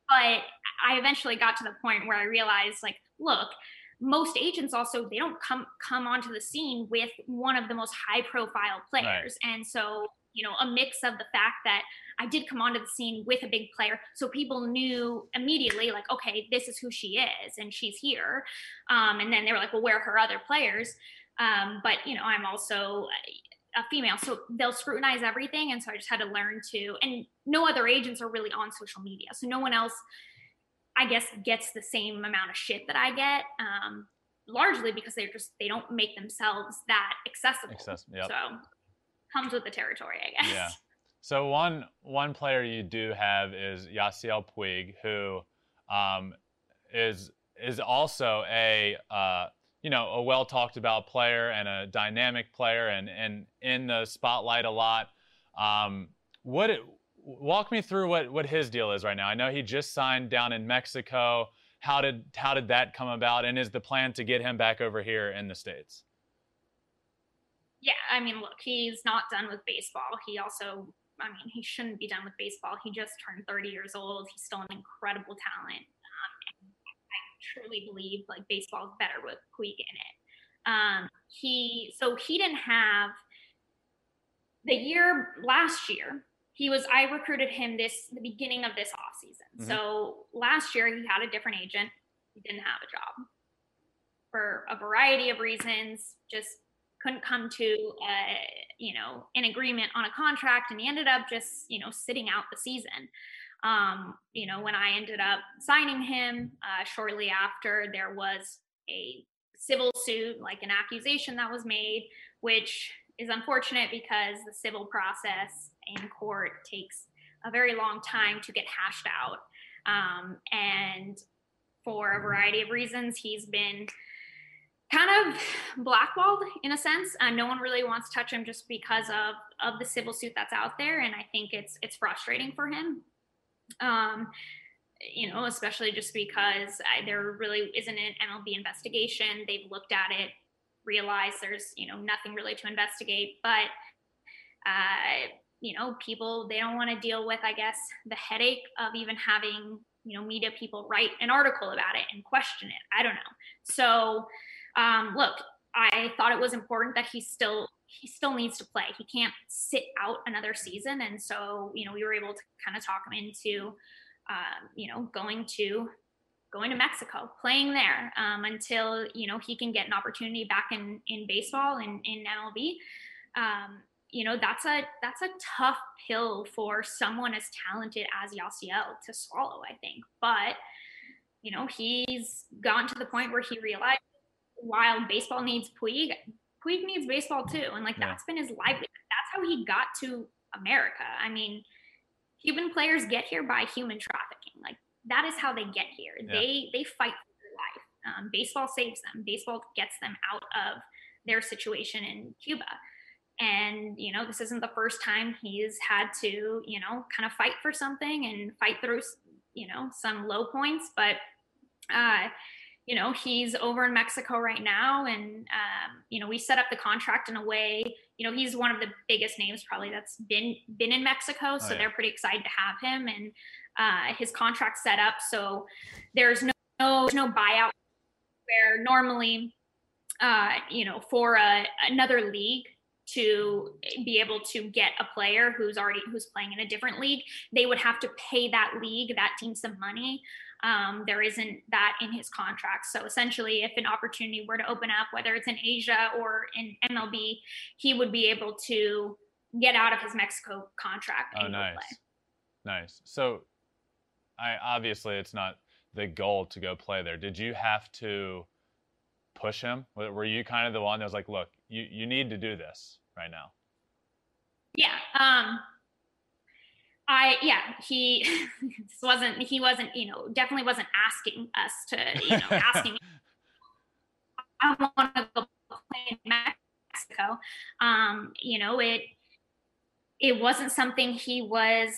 But I eventually got to the point where I realized, like, look, most agents also, they don't come onto the scene with one of the most high profile players. Right. And so, you know, a mix of the fact that I did come onto the scene with a big player, so people knew immediately, like, okay, this is who she is and she's here. And then they were like, well, where are her other players? But, you know, I'm also a female, so they'll scrutinize everything. And so I just had to learn to, and no other agents are really on social media. So no one else, I guess, gets the same amount of shit that I get, largely because they don't make themselves that accessible. Yep. So comes with the territory, I guess. Yeah. So one player you do have is Yasiel Puig, who is also a you know, a well talked about player and a dynamic player and in the spotlight a lot. Walk me through what his deal is right now. I know he just signed down in Mexico. How did that come about? And is the plan to get him back over here in the States? Yeah, I mean, look, he's not done with baseball. He also, I mean, he shouldn't be done with baseball. He just turned 30 years old. He's still an incredible talent. And I truly believe, like, baseball is better with Puig in it. He didn't have last year. I recruited him the beginning of this off season. Mm-hmm. So last year he had a different agent. He didn't have a job for a variety of reasons, just couldn't come to, you know, an agreement on a contract. And he ended up just, you know, sitting out the season. You know, when I ended up signing him, shortly after, there was a civil suit, like an accusation that was made, which is unfortunate because the civil process in court takes a very long time to get hashed out. And for a variety of reasons, he's been kind of blackballed in a sense. No one really wants to touch him just because of the civil suit that's out there. And I think it's frustrating for him. You know, especially just because there really isn't an MLB investigation. They've looked at it, realized there's, you know, nothing really to investigate, but, you know, people, they don't want to deal with, I guess, the headache of even having, you know, media people write an article about it and question it. I don't know. So, look, I thought it was important that he still needs to play. He can't sit out another season. And so, you know, we were able to kind of talk him into, you know, going to going to Mexico, playing there until, you know, he can get an opportunity back in baseball and in MLB. You know, that's a tough pill for someone as talented as Yasiel to swallow, I think. But, you know, he's gotten to the point where he realized while baseball needs Puig, Puig needs baseball too. And like, that's been his livelihood. That's how he got to America. I mean, Cuban players get here by human trafficking. Like, that is how they get here. Yeah. They fight for their life. Baseball saves them. Baseball gets them out of their situation in Cuba. And, you know, this isn't the first time he's had to, you know, kind of fight for something and fight through, you know, some low points. But, you know, he's over in Mexico right now. And, you know, we set up the contract in a way, you know, he's one of the biggest names probably that's been in Mexico. So they're pretty excited to have him. And his contract set up. So there's no buyout where normally, you know, for another league, to be able to get a player who's playing in a different league, they would have to pay that league, that team, some money. There isn't that in his contract. So essentially, if an opportunity were to open up, whether it's in Asia or in MLB, he would be able to get out of his Mexico contract and go play. Nice. So obviously it's not the goal to go play there. Did you have to push him? Were you kind of the one that was like, look, you need to do this right now? Yeah. He wasn't, you know, definitely wasn't asking us to, you know, asking, I want to go play in Mexico. You know, it wasn't something he was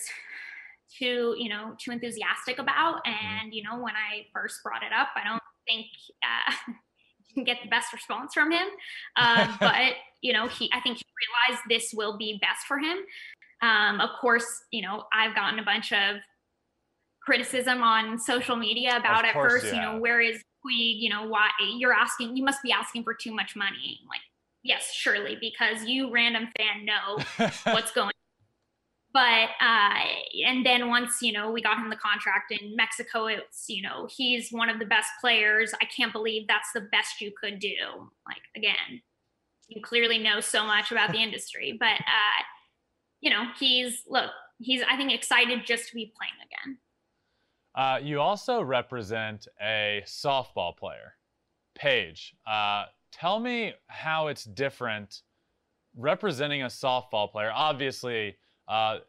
too enthusiastic about. And, you know, when I first brought it up, I don't think, can get the best response from him. But, you know, I think he realized this will be best for him. Of course, you know, I've gotten a bunch of criticism on social media about at first, you know, where is Puig, you know, why you must be asking for too much money. I'm like, yes, surely, because you random fan know what's going on. But, and then once, you know, we got him the contract in Mexico, it's, you know, he's one of the best players. I can't believe that's the best you could do. Like, again, you clearly know so much about the industry, but, you know, he's, I think, excited just to be playing again. You also represent a softball player, Paige. Tell me how it's different representing a softball player. Obviously,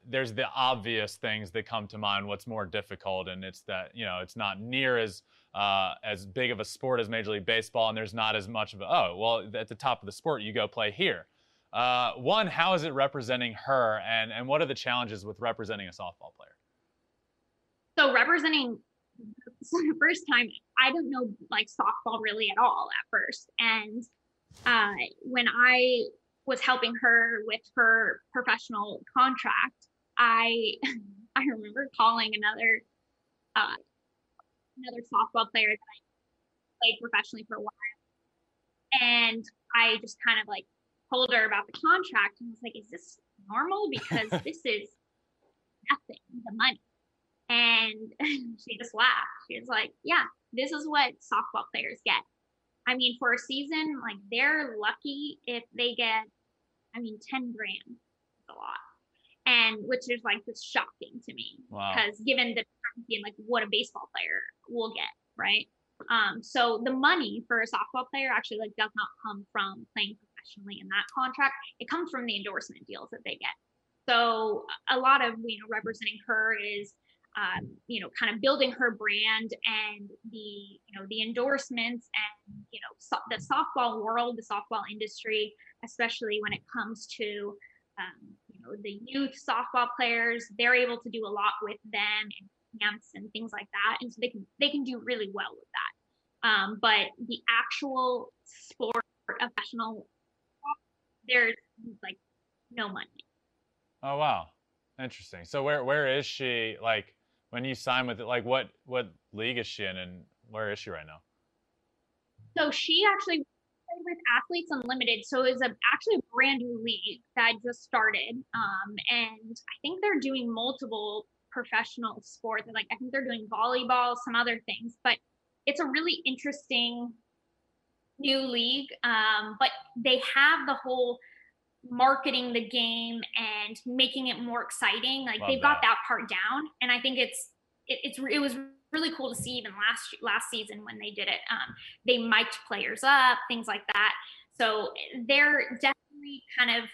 there's the obvious things that come to mind, what's more difficult, and it's that, you know, it's not near as big of a sport as Major League Baseball, and there's not as much of at the top of the sport, you go play here. One, how is it representing her, and what are the challenges with representing a softball player? So the first time, I don't know, like, softball really at all at first. And when I was helping her with her professional contract, I remember calling another softball player that I played professionally for a while, and I just kind of like told her about the contract and was like, "Is this normal? Because this is nothing, the money." And she just laughed. She was like, "Yeah, this is what softball players get. I mean, for a season, like, they're lucky if they get." I mean, $10,000 is a lot, and which is like just shocking to me because given the being like what a baseball player will get, right? So the money for a softball player actually like does not come from playing professionally in that contract. It comes from the endorsement deals that they get. So a lot of, you know, representing her is, you know, kind of building her brand and the, you know, the endorsements and, you know, the softball world, the softball industry, especially when it comes to, you know, the youth softball players, they're able to do a lot with them and camps and things like that. And so they can do really well with that. But the actual sport of professional, there's like no money. Oh, wow. Interesting. So where is she? Like, when you sign with it, like what league is she in and where is she right now? So she actually with Athletes Unlimited, so it's actually a brand new league that just started, and I think they're doing multiple professional sports. Like, I think they're doing volleyball, some other things, but it's a really interesting new league, but they have the whole marketing the game and making it more exciting. Like got that part down, and I think it was really cool to see even last season when they did it. They mic'd players up, things like that. So they're definitely kind of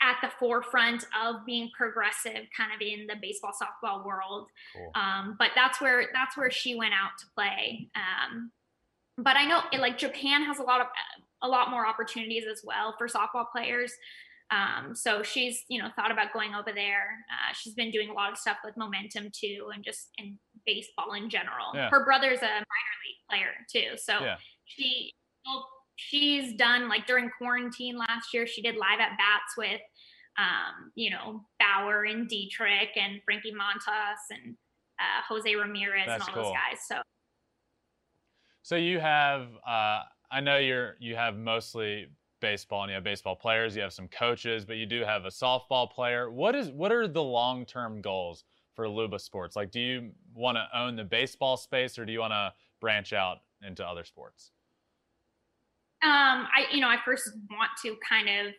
at the forefront of being progressive kind of in the baseball softball world. Cool. But that's where she went out to play. But I know Japan has a lot more opportunities as well for softball players. So she's, thought about going over there. She's been doing a lot of stuff with Momentum too, and just in baseball in general. Yeah. Her brother's a minor league player too. So she's done during quarantine last year, she did live at bats with, Bauer and Dietrich and Frankie Montas and Jose Ramirez. That's and all cool. those guys. So you have, I know you have mostly baseball, and you have baseball players, you have some coaches, but you do have a softball player. What are the long-term goals for Luba Sports? Do you want to own the baseball space, or do you want to branch out into other sports? I first want to kind of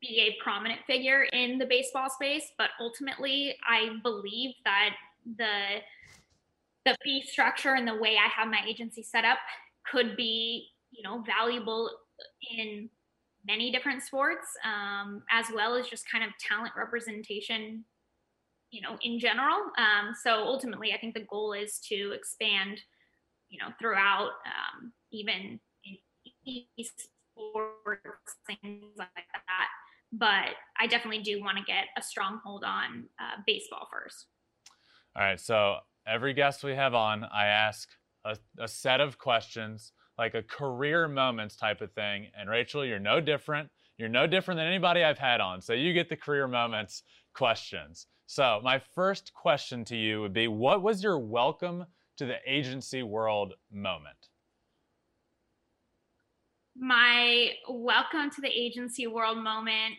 be a prominent figure in the baseball space, but ultimately I believe that the fee structure and the way I have my agency set up could be, valuable in many different sports, as well as just kind of talent representation, in general. So ultimately I think the goal is to expand, throughout, even in sports, things like that. But I definitely do want to get a stronghold on baseball first. All right. So every guest we have on, I ask a set of questions, like a career moments type of thing. And Rachel, you're no different. You're no different than anybody I've had on. So you get the career moments questions. So my first question to you would be, what was your welcome to the agency world moment? My welcome to the agency world moment,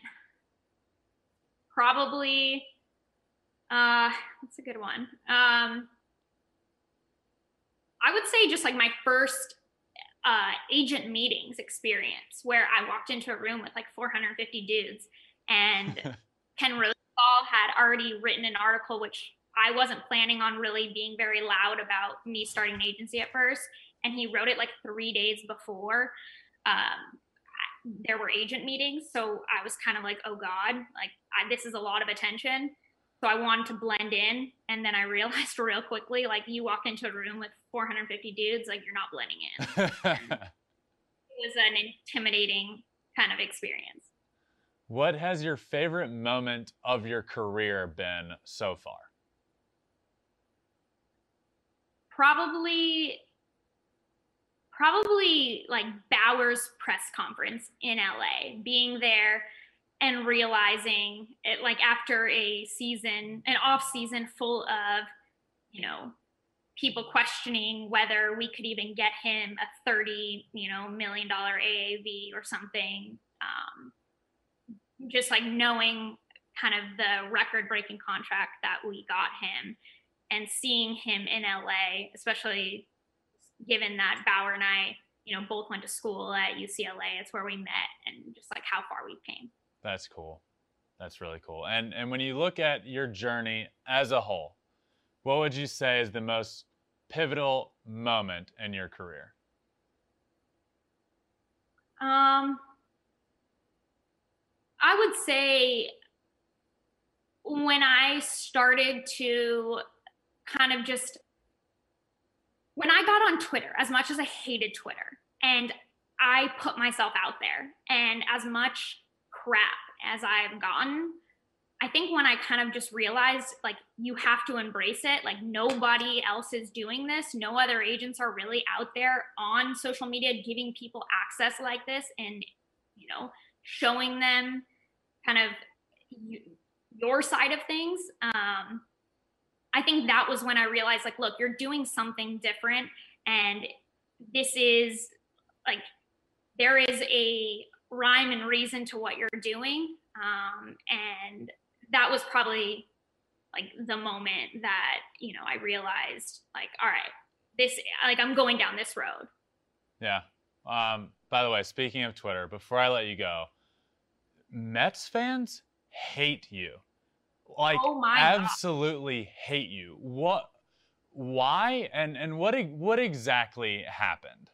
probably, that's a good one. I would say just my first agent meetings experience, where I walked into a room with 450 dudes, and Ken Rosenthal had already written an article, which I wasn't planning on really being very loud about me starting an agency at first. And he wrote it 3 days before there were agent meetings. So I was kind of oh God, this is a lot of attention. So I wanted to blend in. And then I realized real quickly, you walk into a room with 450 dudes, you're not blending in. It was an intimidating kind of experience. What has your favorite moment of your career been so far? Probably Bauer's press conference in LA, being there and realizing it, after an off season full of, people questioning whether we could even get him a $30, million AAV or something. Just knowing kind of the record breaking contract that we got him, and seeing him in LA, especially given that Bauer and I, both went to school at UCLA. It's where we met, and just how far we came. That's cool. That's really cool. And when you look at your journey as a whole, what would you say is the most pivotal moment in your career? I would say when I started to kind of just, when I got on Twitter, as much as I hated Twitter, and I put myself out there, and as much crap as I've gotten, I think when I kind of just realized, you have to embrace it, nobody else is doing this. No other agents are really out there on social media giving people access like this, and, showing them kind of your side of things. I think that was when I realized, look, you're doing something different, and this is there is a rhyme and reason to what you're doing. And that was probably the moment that, I realized all right, this, like, I'm going down this road. Yeah. By the way, speaking of Twitter, before I let you go, Mets fans hate you. Like, absolutely hate you. What? Why? And what exactly happened?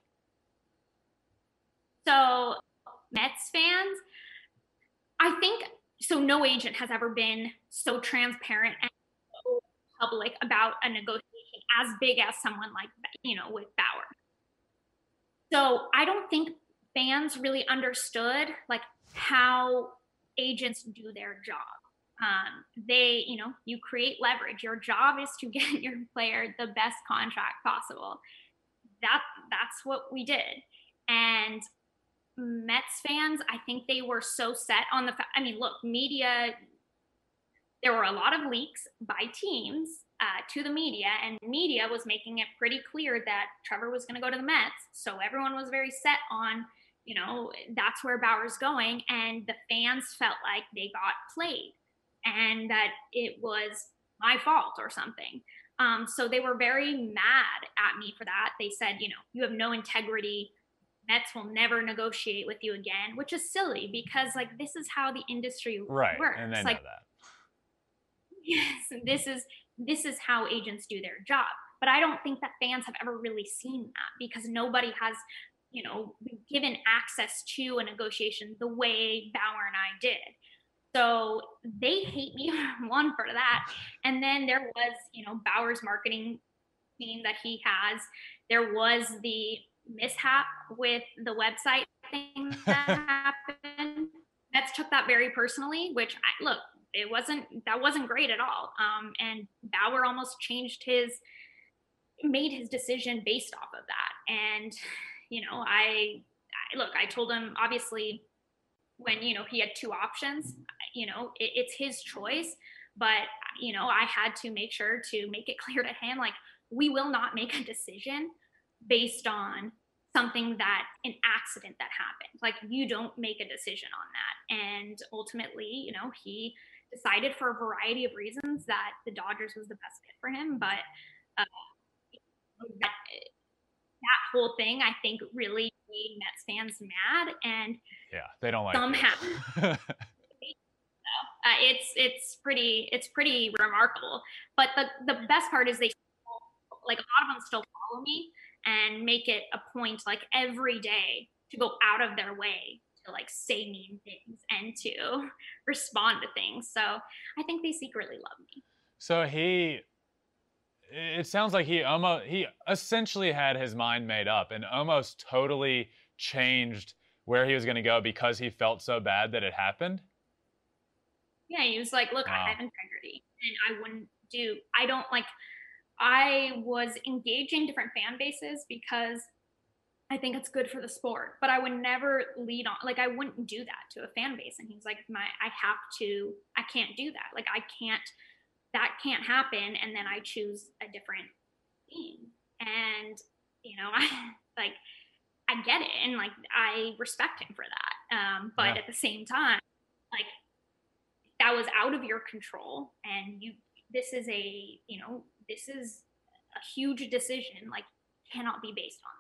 So, Mets fans, I think, so no agent has ever been so transparent and so public about a negotiation as big as someone like, you know, with Bauer. So I don't think fans really understood, like, how agents do their job. They, you know, you create leverage. Your job is to get your player the best contract possible. That's what we did. And Mets fans, I think they were so set on the fact, I mean, look, media, there were a lot of leaks by teams to the media, and media was making it pretty clear that Trevor was going to go to the Mets. So everyone was very set on, you know, that's where Bauer's going. And the fans felt like they got played and that it was my fault or something. So they were very mad at me for that. They said, you know, you have no integrity. Mets will never negotiate with you again, which is silly because, like, this is how the industry works. And they know that. Yes, this is how agents do their job. But I don't think that fans have ever really seen that because nobody has, you know, given access to a negotiation the way Bauer and I did. So they hate me, one, for that. And then there was, you know, Bauer's marketing team that he has. There was the mishap with the website thing that happened. Mets took that very personally, which wasn't great at all. And Bauer almost made his decision based off of that. And, you know, I told him, obviously, when, you know, he had two options, you know, it's his choice, but, you know, I had to make sure to make it clear to him, like, we will not make a decision based on something that an accident that happened. Like, you don't make a decision on that. And ultimately, you know, he decided for a variety of reasons that the Dodgers was the best fit for him. But that whole thing, I think, really made Mets fans mad. And yeah, they don't like somehow. It's pretty remarkable. But the best part is they, like, a lot of them still follow me and make it a point, like, every day to go out of their way to, like, say mean things and to respond to things. So I think they secretly love me. So it sounds like he essentially had his mind made up and almost totally changed where he was going to go because he felt so bad that it happened. Yeah, he was like, look, wow. I have integrity and I was engaging different fan bases because I think it's good for the sport, but I would never lead on, like, I wouldn't do that to a fan base. And he was like, I can't do that. Like, that can't happen. And then I choose a different theme. And, you know, I get it. And, like, I respect him for that. But yeah, at the same time, like, that was out of your control. And this is a huge decision, like, cannot be based on that.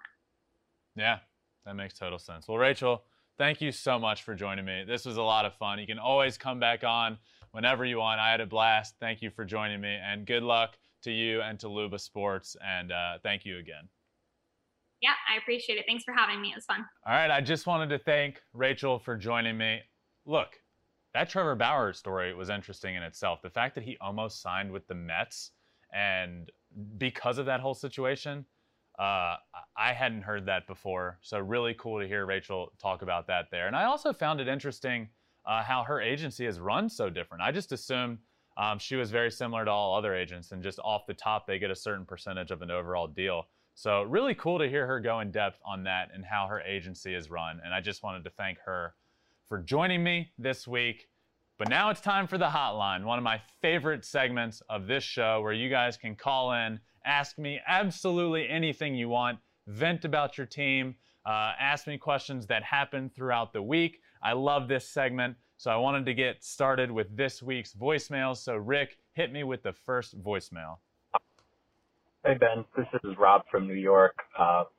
Yeah, that makes total sense. Well, Rachel, thank you so much for joining me. This was a lot of fun. You can always come back on whenever you want. I had a blast. Thank you for joining me, and good luck to you and to Luba Sports, and thank you again. Yeah, I appreciate it. Thanks for having me. It was fun. All right, I just wanted to thank Rachel for joining me. Look, that Trevor Bauer story was interesting in itself. The fact that he almost signed with the Mets, and because of that whole situation, I hadn't heard that before. So really cool to hear Rachel talk about that there. And I also found it interesting how her agency is run so different. I just assumed she was very similar to all other agents, and just off the top, they get a certain percentage of an overall deal. So really cool to hear her go in depth on that and how her agency is run. And I just wanted to thank her for joining me this week. But now it's time for the hotline, one of my favorite segments of this show, where you guys can call in, ask me absolutely anything you want, vent about your team, ask me questions that happen throughout the week. I love this segment, so I wanted to get started with this week's voicemail. So Rick, hit me with the first voicemail. Hey, Ben. This is Rob from New York,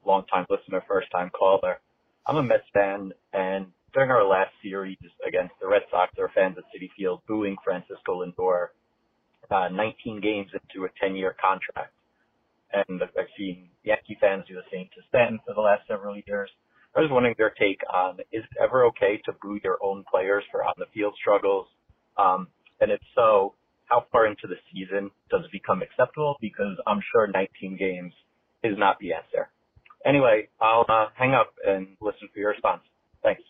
long-time listener, first-time caller. I'm a Mets fan, and during our last series against the Red Sox, there were fans at Citi Field booing Francisco Lindor 19 games into a 10-year contract. And I've seen Yankee fans do the same to Stanton for the last several years. I was wondering your take on, is it ever okay to boo your own players for on-the-field struggles? And if so, how far into the season does it become acceptable? Because I'm sure 19 games is not the answer. Anyway, I'll hang up and listen for your response. Thanks.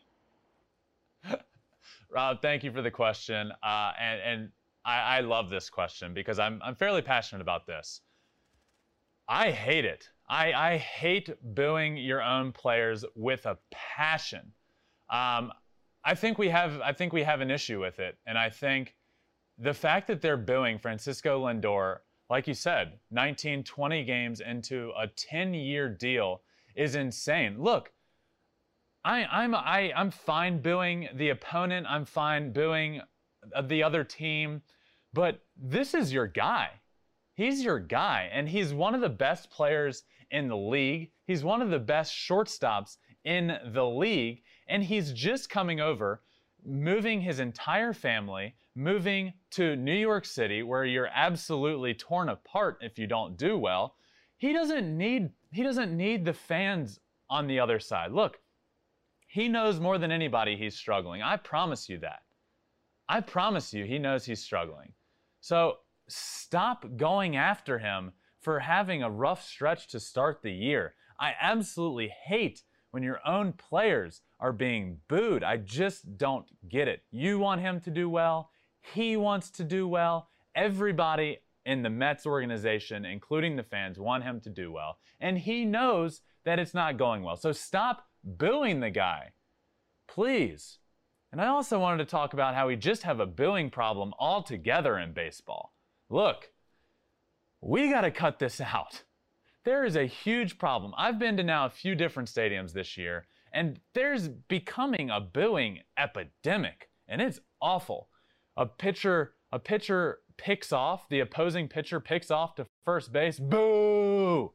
Rob, thank you for the question. And I love this question because I'm fairly passionate about this. I hate it. I hate booing your own players with a passion. I think we have an issue with it, and I think the fact that they're booing Francisco Lindor, like you said, 19, 20 games into a 10-year deal is insane. Look, I'm fine booing the opponent. I'm fine booing the other team, but this is your guy. He's your guy, and he's one of the best players in the league. He's one of the best shortstops in the league, and he's just coming over, moving his entire family, moving to New York City, where you're absolutely torn apart if you don't do well. He doesn't need the fans on the other side. Look, he knows more than anybody he's struggling. I promise you that. I promise you he knows he's struggling. So stop going after him for having a rough stretch to start the year. I absolutely hate when your own players are being booed. I just don't get it. You want him to do well. He wants to do well. Everybody in the Mets organization, including the fans, want him to do well. And he knows that it's not going well. So stop booing the guy, please. And I also wanted to talk about how we just have a booing problem altogether in baseball. Look, we got to cut this out. There is a huge problem. I've been to now a few different stadiums this year, and there's becoming a booing epidemic, and it's awful. A pitcher picks off, the opposing pitcher picks off to first base, boo!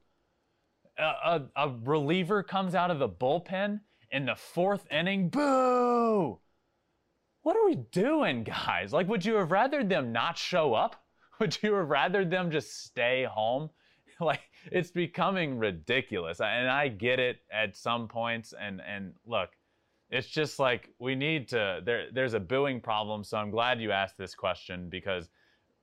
A reliever comes out of the bullpen in the fourth inning, boo! What are we doing, guys? Like, would you have rather them not show up? Would you have rather them just stay home? Like, it's becoming ridiculous. And I get it at some points. And look, it's just like we need to, there's a booing problem. So I'm glad you asked this question because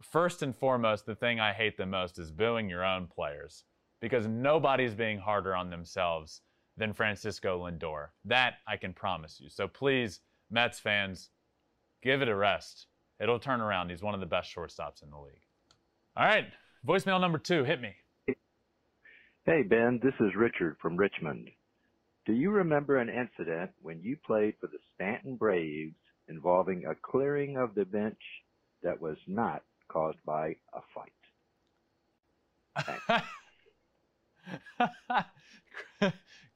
first and foremost, the thing I hate the most is booing your own players because nobody's being harder on themselves than Francisco Lindor. That I can promise you. So please, Mets fans, give it a rest. It'll turn around. He's one of the best shortstops in the league. All right. Voicemail number 2. Hit me. Hey, Ben. This is Richard from Richmond. Do you remember an incident when you played for the Stanton Braves involving a clearing of the bench that was not caused by a fight? Thanks.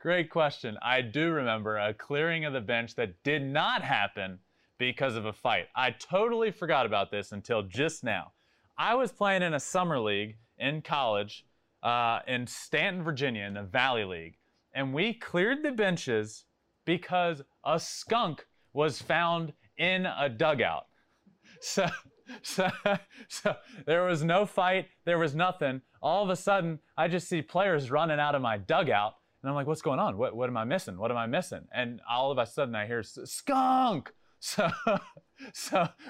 Great question. I do remember a clearing of the bench that did not happen because of a fight. I totally forgot about this until just now. I was playing in a summer league in college in Stanton, Virginia, in the Valley League, and we cleared the benches because a skunk was found in a dugout. So there was no fight, there was nothing. All of a sudden, I just see players running out of my dugout, and I'm like, what's going on? What am I missing? What am I missing? And all of a sudden, I hear, skunk! So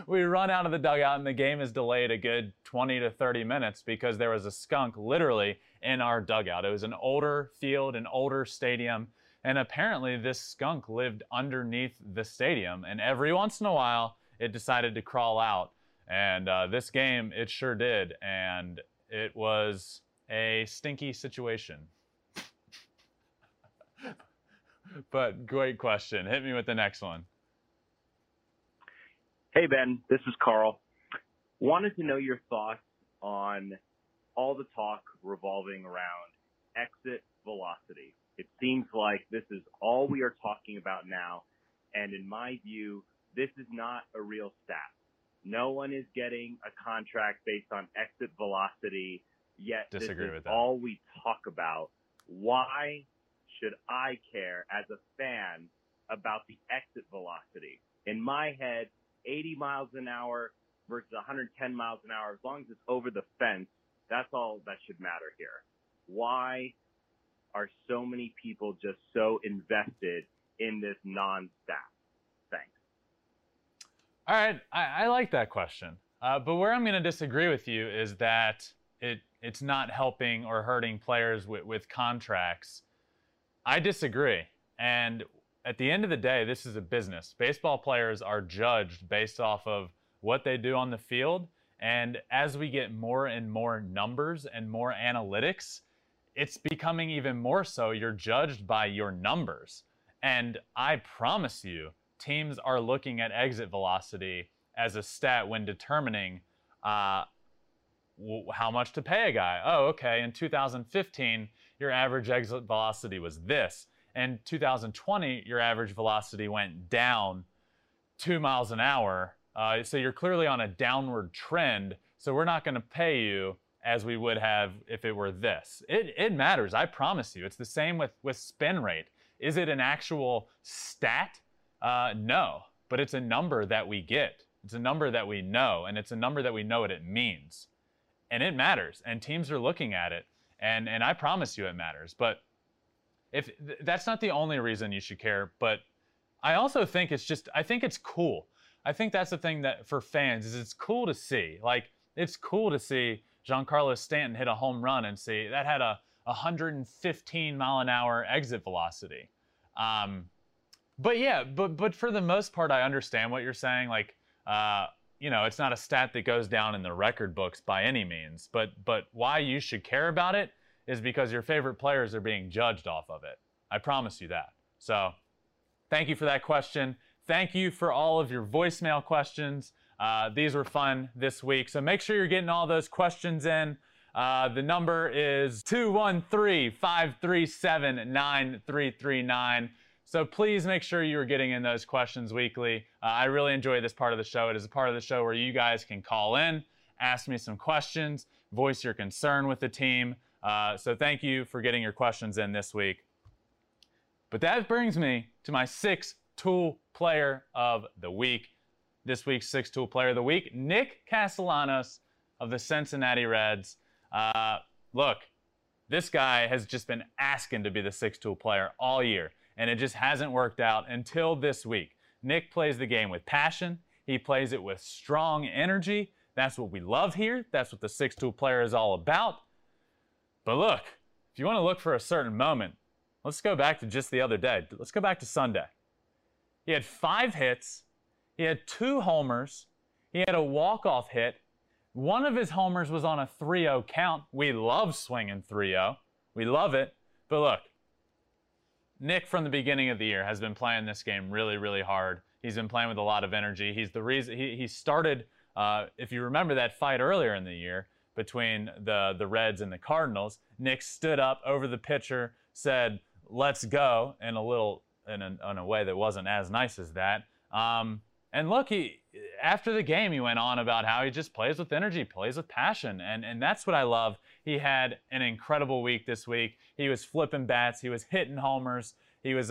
we run out of the dugout and the game is delayed a good 20 to 30 minutes because there was a skunk literally in our dugout. It was an older field, an older stadium, and apparently this skunk lived underneath the stadium. And every once in a while, it decided to crawl out. And this game, it sure did. And it was a stinky situation. But great question. Hit me with the next one. Hey, Ben, this is Carl. Wanted to know your thoughts on all the talk revolving around exit velocity. It seems like this is all we are talking about now, and in my view, this is not a real stat. No one is getting a contract based on exit velocity Yet disagree with that. All we talk about. Why should I care as a fan about the exit velocity? In my head, 80 miles an hour versus 110 miles an hour, as long as it's over the fence, that's all that should matter here. Why are so many people just so invested in this non-stat? Thanks. All right. I like that question. But where I'm going to disagree with you is that it's not helping or hurting players with contracts. I disagree. And at the end of the day, this is a business. Baseball players are judged based off of what they do on the field. And as we get more and more numbers and more analytics, it's becoming even more so. You're judged by your numbers. And I promise you, teams are looking at exit velocity as a stat when determining how much to pay a guy. Oh, okay, in 2015, your average exit velocity was this. In 2020, your average velocity went down 2 miles an hour. So you're clearly on a downward trend. So we're not going to pay you as we would have if it were this. It matters, I promise you. It's the same with spin rate. Is it an actual stat? No, but it's a number that we get. It's a number that we know, and it's a number that we know what it means. And it matters, and teams are looking at it, and I promise you it matters. But if that's not the only reason you should care, but I also think it's just, I think it's cool. I think that's the thing that for fans is it's cool to see. Like, it's cool to see Giancarlo Stanton hit a home run and see that had a 115 mile an hour exit velocity. But for the most part, I understand what you're saying. Like, you know, it's not a stat that goes down in the record books by any means, but why you should care about it is because your favorite players are being judged off of it. I promise you that. So thank you for that question. Thank you for all of your voicemail questions. These were fun this week. So make sure you're getting all those questions in. The number is 213-537-9339. So please make sure you're getting in those questions weekly. I really enjoy this part of the show. It is a part of the show where you guys can call in, ask me some questions, voice your concern with the team. So thank you for getting your questions in this week. But that brings me to my sixth tool player of the week. This week's sixth tool player of the week, Nick Castellanos of the Cincinnati Reds. Look, this guy has just been asking to be the sixth tool player all year. And it just hasn't worked out until this week. Nick plays the game with passion. He plays it with strong energy. That's what we love here. That's what the six-tool player is all about. But look, if you want to look for a certain moment, let's go back to just the other day. Let's go back to Sunday. He had 5 hits. He had 2 homers. He had a walk-off hit. One of his homers was on a 3-0 count. We love swinging 3-0. We love it. But look, Nick, from the beginning of the year, has been playing this game really, really hard. He's been playing with a lot of energy. He's the reason he started, if you remember that fight earlier in the year between the Reds and the Cardinals, Nick stood up over the pitcher, said, "Let's go," in a way that wasn't as nice as that. And look, after the game, he went on about how he just plays with energy, plays with passion, and that's what I love. He had an incredible week this week. He was flipping bats. He was hitting homers. He was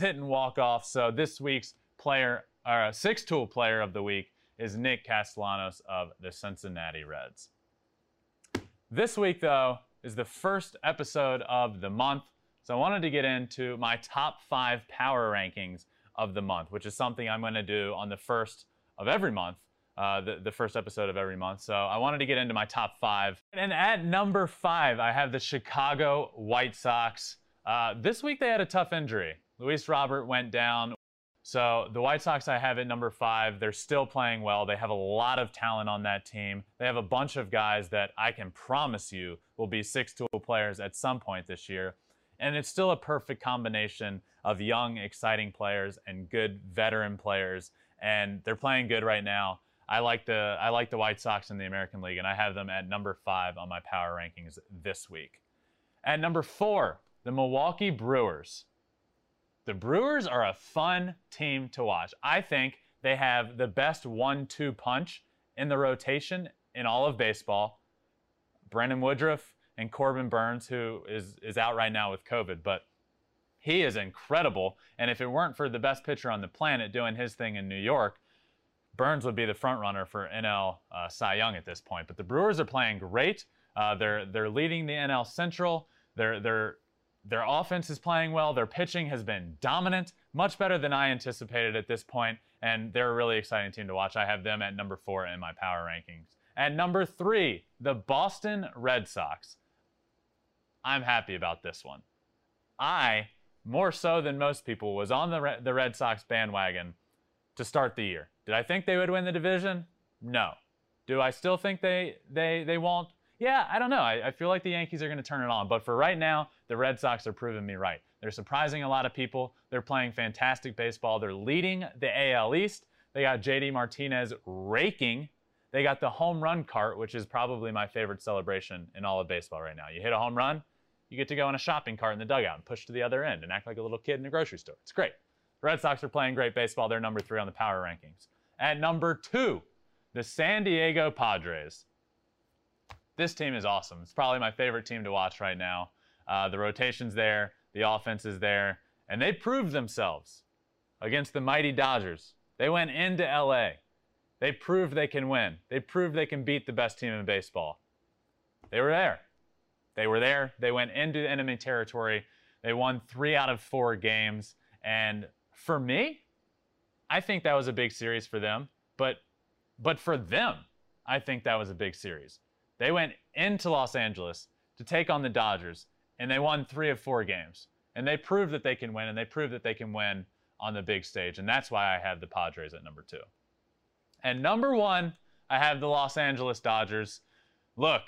hitting walk-offs. So this week's player, or six-tool player of the week, is Nick Castellanos of the Cincinnati Reds. This week, though, is the first episode of the month. So I wanted to get into my top 5 power rankings of the month, which is something I'm going to do on the first of every month. The first episode of every month. So I wanted to get into my top 5. And at number 5, I have the Chicago White Sox. This week they had a tough injury. Luis Robert went down. So the White Sox I have at number 5. They're still playing well. They have a lot of talent on that team. They have a bunch of guys that I can promise you will be six-tool players at some point this year. And it's still a perfect combination of young, exciting players and good veteran players. And they're playing good right now. I like the White Sox in the American League, and I have them at number 5 on my power rankings this week. At number 4, the Milwaukee Brewers. The Brewers are a fun team to watch. I think they have the best 1-2 punch in the rotation in all of baseball. Brendan Woodruff and Corbin Burns, who is out right now with COVID. But he is incredible. And if it weren't for the best pitcher on the planet doing his thing in New York, Burns would be the front runner for NL Cy Young at this point. But the Brewers are playing great. They're leading the NL Central. Their offense is playing well. Their pitching has been dominant, much better than I anticipated at this point. And they're a really exciting team to watch. I have them at number 4 in my power rankings. At number 3, the Boston Red Sox. I'm happy about this one. I, more so than most people, was on the Red Sox bandwagon to start the year. Did I think they would win the division? No. Do I still think they won't? Yeah, I don't know. I feel like the Yankees are going to turn it on. But for right now, the Red Sox are proving me right. They're surprising a lot of people. They're playing fantastic baseball. They're leading the AL East. They got JD Martinez raking. They got the home run cart, which is probably my favorite celebration in all of baseball right now. You hit a home run, you get to go in a shopping cart in the dugout and push to the other end and act like a little kid in a grocery store. It's great. The Red Sox are playing great baseball. They're number 3 on the power rankings. At number 2, the San Diego Padres. This team is awesome. It's probably my favorite team to watch right now. The rotation's there, the offense is there, and they proved themselves against the mighty Dodgers. They went into LA. They proved they can win. They proved they can beat the best team in baseball. They were there. They were there. They went into enemy territory. They won 3 out of 4 games. And for me, I think that was a big series for them. But for them, I think that was a big series. They went into Los Angeles to take on the Dodgers, and they won 3 of 4 games. And they proved that they can win, and they proved that they can win on the big stage. And that's why I have the Padres at number 2. And number 1, I have the Los Angeles Dodgers. Look,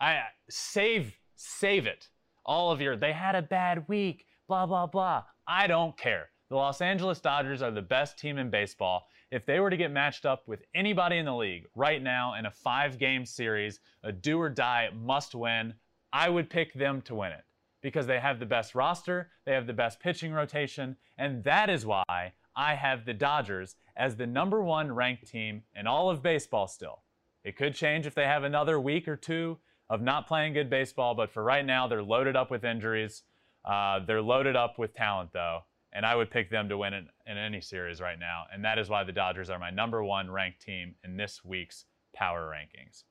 I save it. All of your, they had a bad week, blah, blah, blah. I don't care. The Los Angeles Dodgers are the best team in baseball. If they were to get matched up with anybody in the league right now in a 5-game series, a do or die must win, I would pick them to win it because they have the best roster, they have the best pitching rotation, and that is why I have the Dodgers as the number 1 ranked team in all of baseball still. It could change if they have another week or 2 of not playing good baseball, but for right now, they're loaded up with injuries. They're loaded up with talent, though. And I would pick them to win in any series right now. And that is why the Dodgers are my number 1 ranked team in this week's Power Rankings.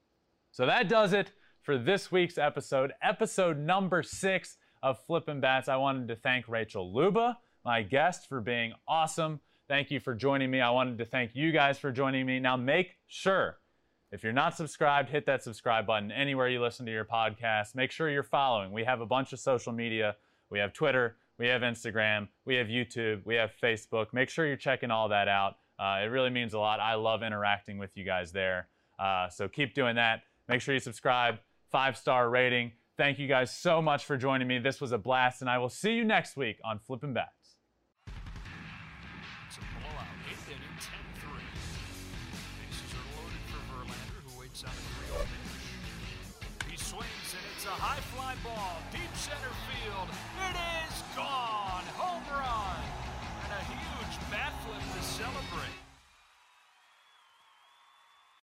So that does it for this week's episode, episode number 6 of Flippin' Bats. I wanted to thank Rachel Luba, my guest, for being awesome. Thank you for joining me. I wanted to thank you guys for joining me. Now make sure, if you're not subscribed, hit that subscribe button anywhere you listen to your podcast. Make sure you're following. We have a bunch of social media. We have Twitter. We have Instagram, we have YouTube, we have Facebook. Make sure you're checking all that out. It really means a lot. I love interacting with you guys there. So keep doing that. Make sure you subscribe, 5-star rating. Thank you guys so much for joining me. This was a blast, and I will see you next week on Flippin' Bats. It's a blowout, 8th inning, 10-3. Bases are loaded for Verlander, who waits on a 3-0 pitch. He swings, and it's a high fly ball, deep center field. It is gone!